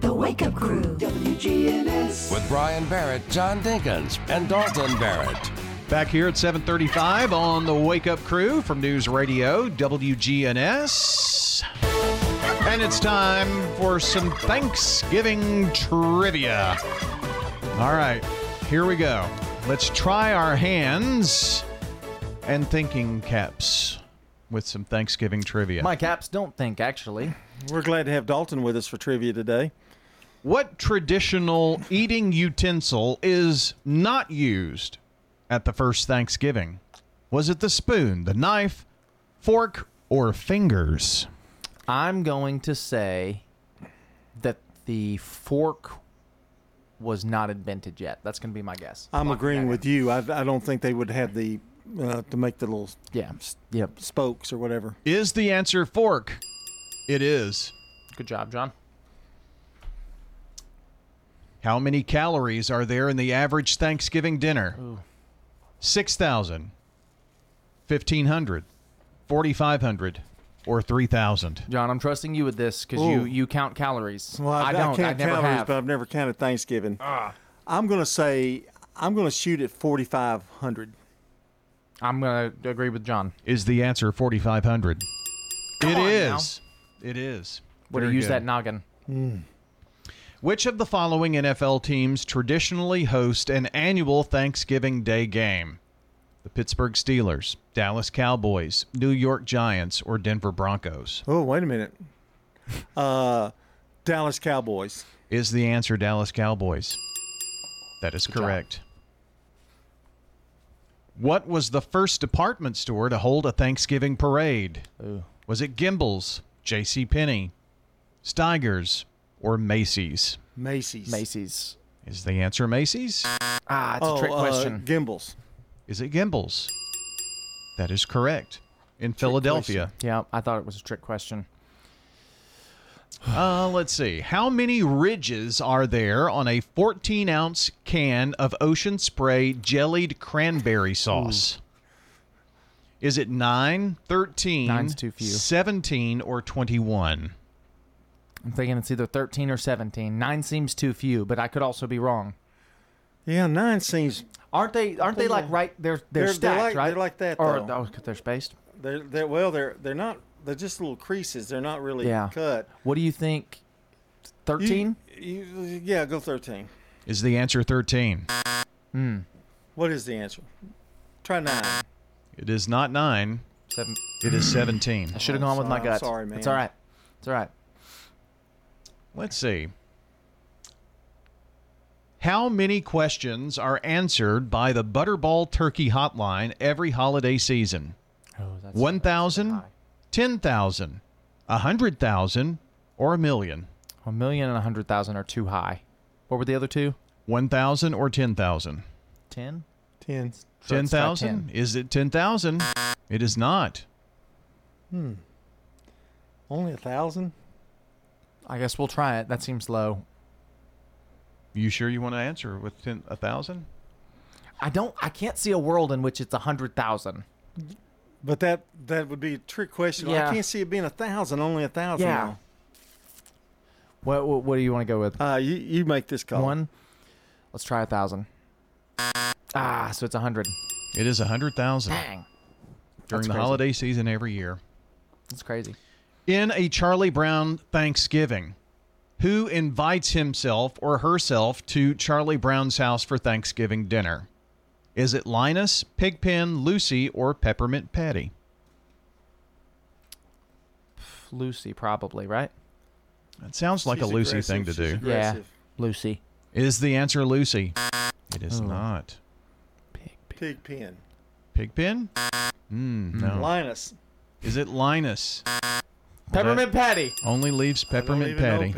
The Wake Up Crew. WGNS. With Brian Barrett, John Dinkins, and Dalton Barrett. Back here at 7:35 on The Wake Up Crew from News Radio WGNS. And it's time for some Thanksgiving trivia. All right, here we go. Let's try our hands and thinking caps with some Thanksgiving trivia. My caps don't think, actually. We're glad to have Dalton with us for trivia today. What traditional eating utensil is not used at the first Thanksgiving? Was it the spoon, the knife, fork, or fingers? I'm going to say that the fork was not invented yet. That's going to be my guess. I'm agreeing with you. I don't think they would have the to make the little spokes or whatever. Is the answer fork? It is. Good job, John. How many calories are there in the average Thanksgiving dinner? Ooh. 6,000, 1,500, 4,500, or 3,000. John, I'm trusting you with this because you count calories. Well, I don't. I never calories, have. But I've never counted Thanksgiving. I'm going to shoot at 4,500. I'm going to agree with John. Is the answer 4,500? It is. Now. It is. Would have used that noggin. Mm. Which of the following NFL teams traditionally host an annual Thanksgiving Day game? The Pittsburgh Steelers, Dallas Cowboys, New York Giants, or Denver Broncos? Oh, wait a minute. Dallas Cowboys. Is the answer Dallas Cowboys? That is correct. What was the first department store to hold a Thanksgiving parade? Ooh. Was it Gimbel's, JCPenney, Steiger's, or Macy's? Macy's. Macy's. Is the answer Macy's? It's a trick question. Gimbel's. Is it Gimbel's? That is correct. In Philadelphia. Yeah, I thought it was a trick question. Let's see. How many ridges are there on a 14-ounce can of Ocean Spray jellied cranberry sauce? Ooh. Is it 9, 13, Nine's too few. 17, or 21? I'm thinking it's either 13 or 17. 9 seems too few, but I could also be wrong. Yeah, 9 seems. Aren't they like right? They're stacked, like, right? They're like that. Or they're spaced. They're not. They're just little creases. They're not really cut. What do you think? 13. Go 13. Is the answer 13? Hmm. What is the answer? Try 9. It is not 9. 7. It is 17. I should have gone with my guts. I'm sorry, man. It's all right. It's all right. Let's see. How many questions are answered by the Butterball Turkey Hotline every holiday season? 1,000, 10,000, 100,000, or a million? 1 million and 100,000 are too high. What were the other two? 1,000 or 10,000? 10? 10. 10,000? Is it 10,000? It is not. Only 1,000? I guess we'll try it. That seems low. You sure you want to answer with 1,000? I can't see a world in which it's 100,000. But that would be a trick question. Yeah. I can't see it being 1,000. Only 1,000. Yeah. Now. What do you want to go with? You make this call. One. Let's try 1,000. So it's 100. It is 100,000. Dang. During the holiday season every year. That's crazy. In a Charlie Brown Thanksgiving, who invites himself or herself to Charlie Brown's house for Thanksgiving dinner? Is it Linus, Pigpen, Lucy, or Peppermint Patty? Lucy, probably, right? That sounds like a Lucy thing to do. Yeah, Lucy. Is the answer Lucy? It is not. Pigpen. Pigpen? No. Linus. Is it Linus? Well, Peppermint Patty. Only leaves Peppermint Patty.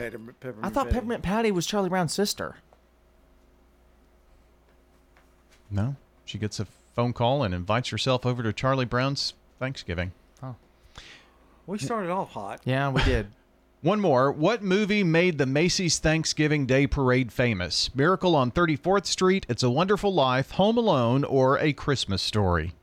I thought Peppermint Patty was Charlie Brown's sister. No. She gets a phone call and invites herself over to Charlie Brown's Thanksgiving. Oh. We started off hot. Yeah, we did. One more. What movie made the Macy's Thanksgiving Day Parade famous? Miracle on 34th Street, It's a Wonderful Life, Home Alone, or A Christmas Story?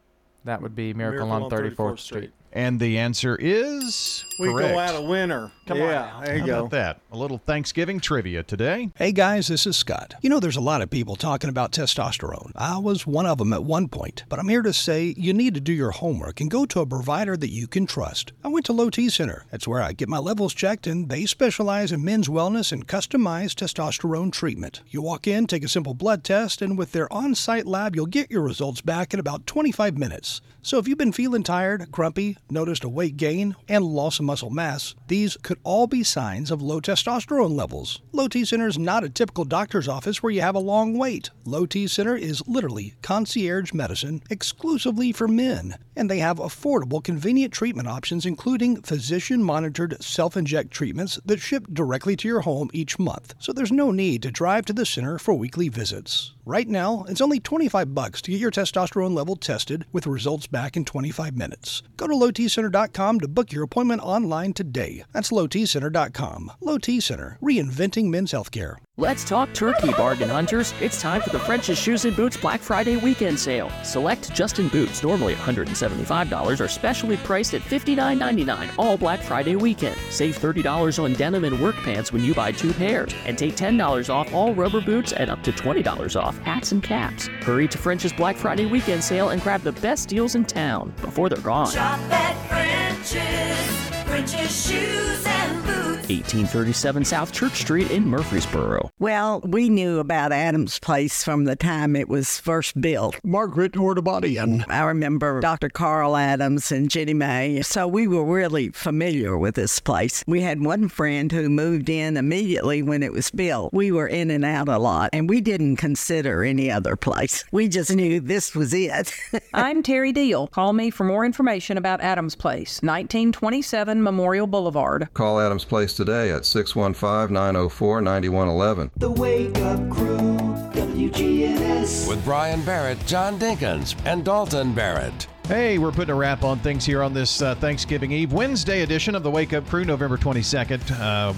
That would be Miracle on 34th Street. And the answer is correct. Go out a winner. Come on. There you go. How about that? A little Thanksgiving trivia today. Hey, guys, this is Scott. You know, there's a lot of people talking about testosterone. I was one of them at one point. But I'm here to say you need to do your homework and go to a provider that you can trust. I went to Low T Center. That's where I get my levels checked, and they specialize in men's wellness and customized testosterone treatment. You walk in, take a simple blood test, and with their on-site lab, you'll get your results back in about 25 minutes. So if you've been feeling tired, grumpy, noticed a weight gain, and loss of muscle mass, these could all be signs of low testosterone levels. Low T Center is not a typical doctor's office where you have a long wait. Low T Center is literally concierge medicine exclusively for men, and they have affordable, convenient treatment options, including physician-monitored self-inject treatments that ship directly to your home each month, so there's no need to drive to the center for weekly visits. Right now, it's only $25 to get your testosterone level tested with results back in 25 minutes. Go to lowtcenter.com to book your appointment online today. That's lowtcenter.com. Low T Center, reinventing men's healthcare. Let's talk turkey, bargain hunters. It's time for the French's Shoes and Boots Black Friday weekend sale. Select Justin Boots, normally $175, are specially priced at $59.99 all Black Friday weekend. Save $30 on denim and work pants when you buy two pairs. And take $10 off all rubber boots and up to $20 off hats and caps. Hurry to French's Black Friday weekend sale and grab the best deals in town before they're gone. Shop at French's, French's Shoes and Boots. 1837 South Church Street in Murfreesboro. Well, we knew about Adams Place from the time it was first built. Margaret Ordubadian. I remember Dr. Carl Adams and Jenny May, so we were really familiar with this place. We had one friend who moved in immediately when it was built. We were in and out a lot, and we didn't consider any other place. We just knew this was it. I'm Terry Deal. Call me for more information about Adams Place, 1927 Memorial Boulevard. Call Adams Place today at 615-904-9111. The Wake Up Crew, WGNS. With Brian Barrett, John Dinkins, and Dalton Barrett. Hey, we're putting a wrap on things here on this Thanksgiving Eve Wednesday edition of the Wake Up Crew, November 22nd,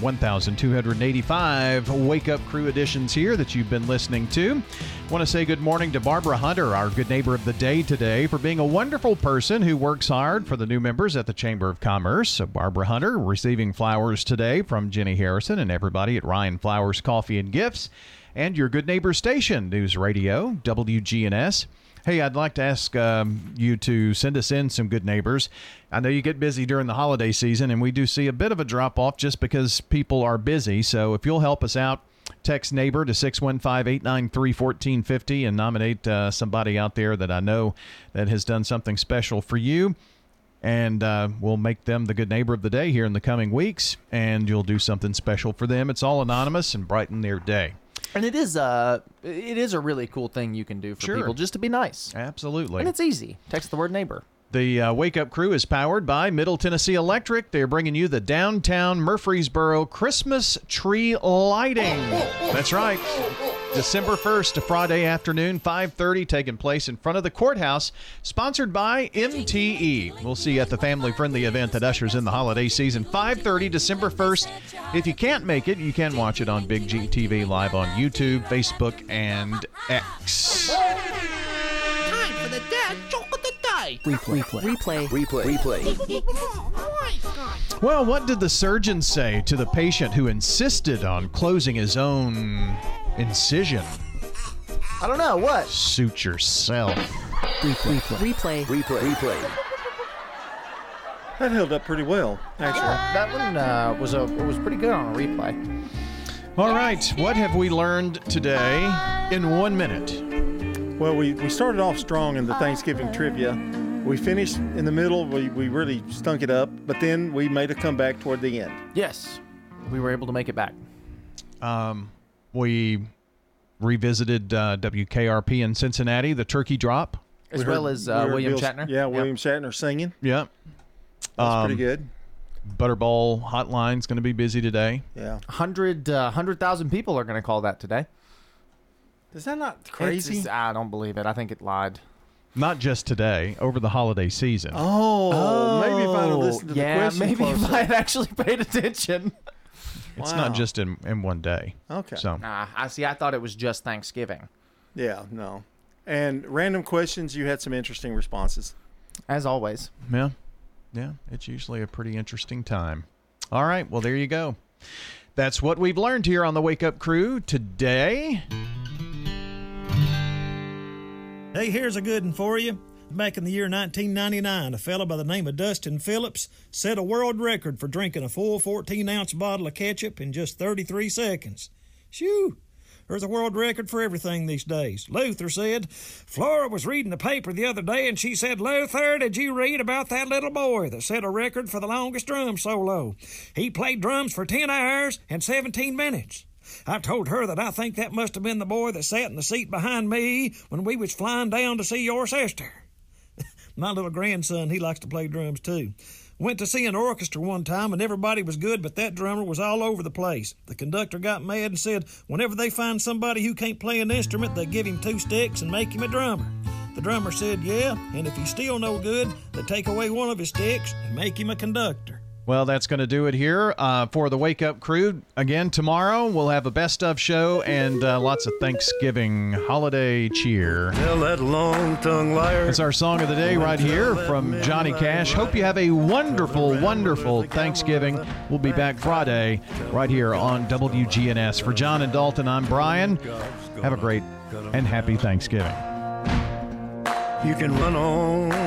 1,285 Wake Up Crew editions here that you've been listening to. I want to say good morning to Barbara Hunter, our good neighbor of the day today, for being a wonderful person who works hard for the new members at the Chamber of Commerce. So Barbara Hunter receiving flowers today from Jenny Harrison and everybody at Ryan Flowers Coffee and Gifts and your good neighbor station, News Radio, WGNS. Hey, I'd like to ask you to send us in some good neighbors. I know you get busy during the holiday season, and we do see a bit of a drop-off just because people are busy. So if you'll help us out, text neighbor to 615-893-1450 and nominate somebody out there that I know that has done something special for you. And we'll make them the good neighbor of the day here in the coming weeks, and you'll do something special for them. It's all anonymous and brighten their day. And it is a really cool thing you can do for people just to be nice. Absolutely. And it's easy. Text the word neighbor. The Wake Up Crew is powered by Middle Tennessee Electric. They're bringing you the downtown Murfreesboro Christmas tree lighting. That's right. December 1st to Friday afternoon, 5:30, taking place in front of the courthouse, sponsored by MTE. We'll see you at the family-friendly event that ushers in the holiday season, 5:30, December 1st. If you can't make it, you can watch it on Big G TV live on YouTube, Facebook, and X. Time for the dad joke of the day. Replay. Well, what did the surgeon say to the patient who insisted on closing his own incision? I don't know. What? Suit yourself. Replay. That held up pretty well, actually. That one was pretty good on a replay. All right, what have we learned today in 1 minute? Well, we started off strong in the Thanksgiving trivia. We finished in the middle. We really stunk it up, but then we made a comeback toward the end. Yes, we were able to make it back. We revisited WKRP in Cincinnati, the turkey drop. As well as William Shatner. Yeah, William Shatner singing. Yeah. That's pretty good. Butterball Hotline's going to be busy today. Yeah. 100,000 people are going to call that today. Is that not crazy? I don't believe it. I think it lied. Not just today, over the holiday season. Oh maybe if I had listened to the question closer. If I had actually paid attention. It's not just in one day. Okay. So. I thought it was just Thanksgiving. Yeah, no. And random questions, you had some interesting responses. As always. Yeah. Yeah, it's usually a pretty interesting time. All right, well, there you go. That's what we've learned here on the Wake Up Crew today. Hey, here's a good one for you. Back in the year 1999, a fellow by the name of Dustin Phillips set a world record for drinking a full 14-ounce bottle of ketchup in just 33 seconds. Shoo! There's a world record for everything these days. Luther said, Flora was reading the paper the other day, and she said, Luther, did you read about that little boy that set a record for the longest drum solo? He played drums for 10 hours and 17 minutes. I told her that I think that must have been the boy that sat in the seat behind me when we was flying down to see your sister. My little grandson, he likes to play drums too. Went to see an orchestra one time, and everybody was good, but that drummer was all over the place. The conductor got mad and said, whenever they find somebody who can't play an instrument, they give him 2 sticks and make him a drummer. The drummer said, yeah, and if he's still no good, they take away one of his sticks and make him a conductor. Well, that's going to do it here for the Wake Up Crew. Again, tomorrow we'll have a Best Of show and lots of Thanksgiving holiday cheer. Tell that long-tongue liar. It's our song of the day right here from Johnny Cash. Hope you have a wonderful, wonderful Thanksgiving. We'll be back Friday right here on WGNS. For John and Dalton, I'm Brian. Have a great and happy Thanksgiving. You can run on.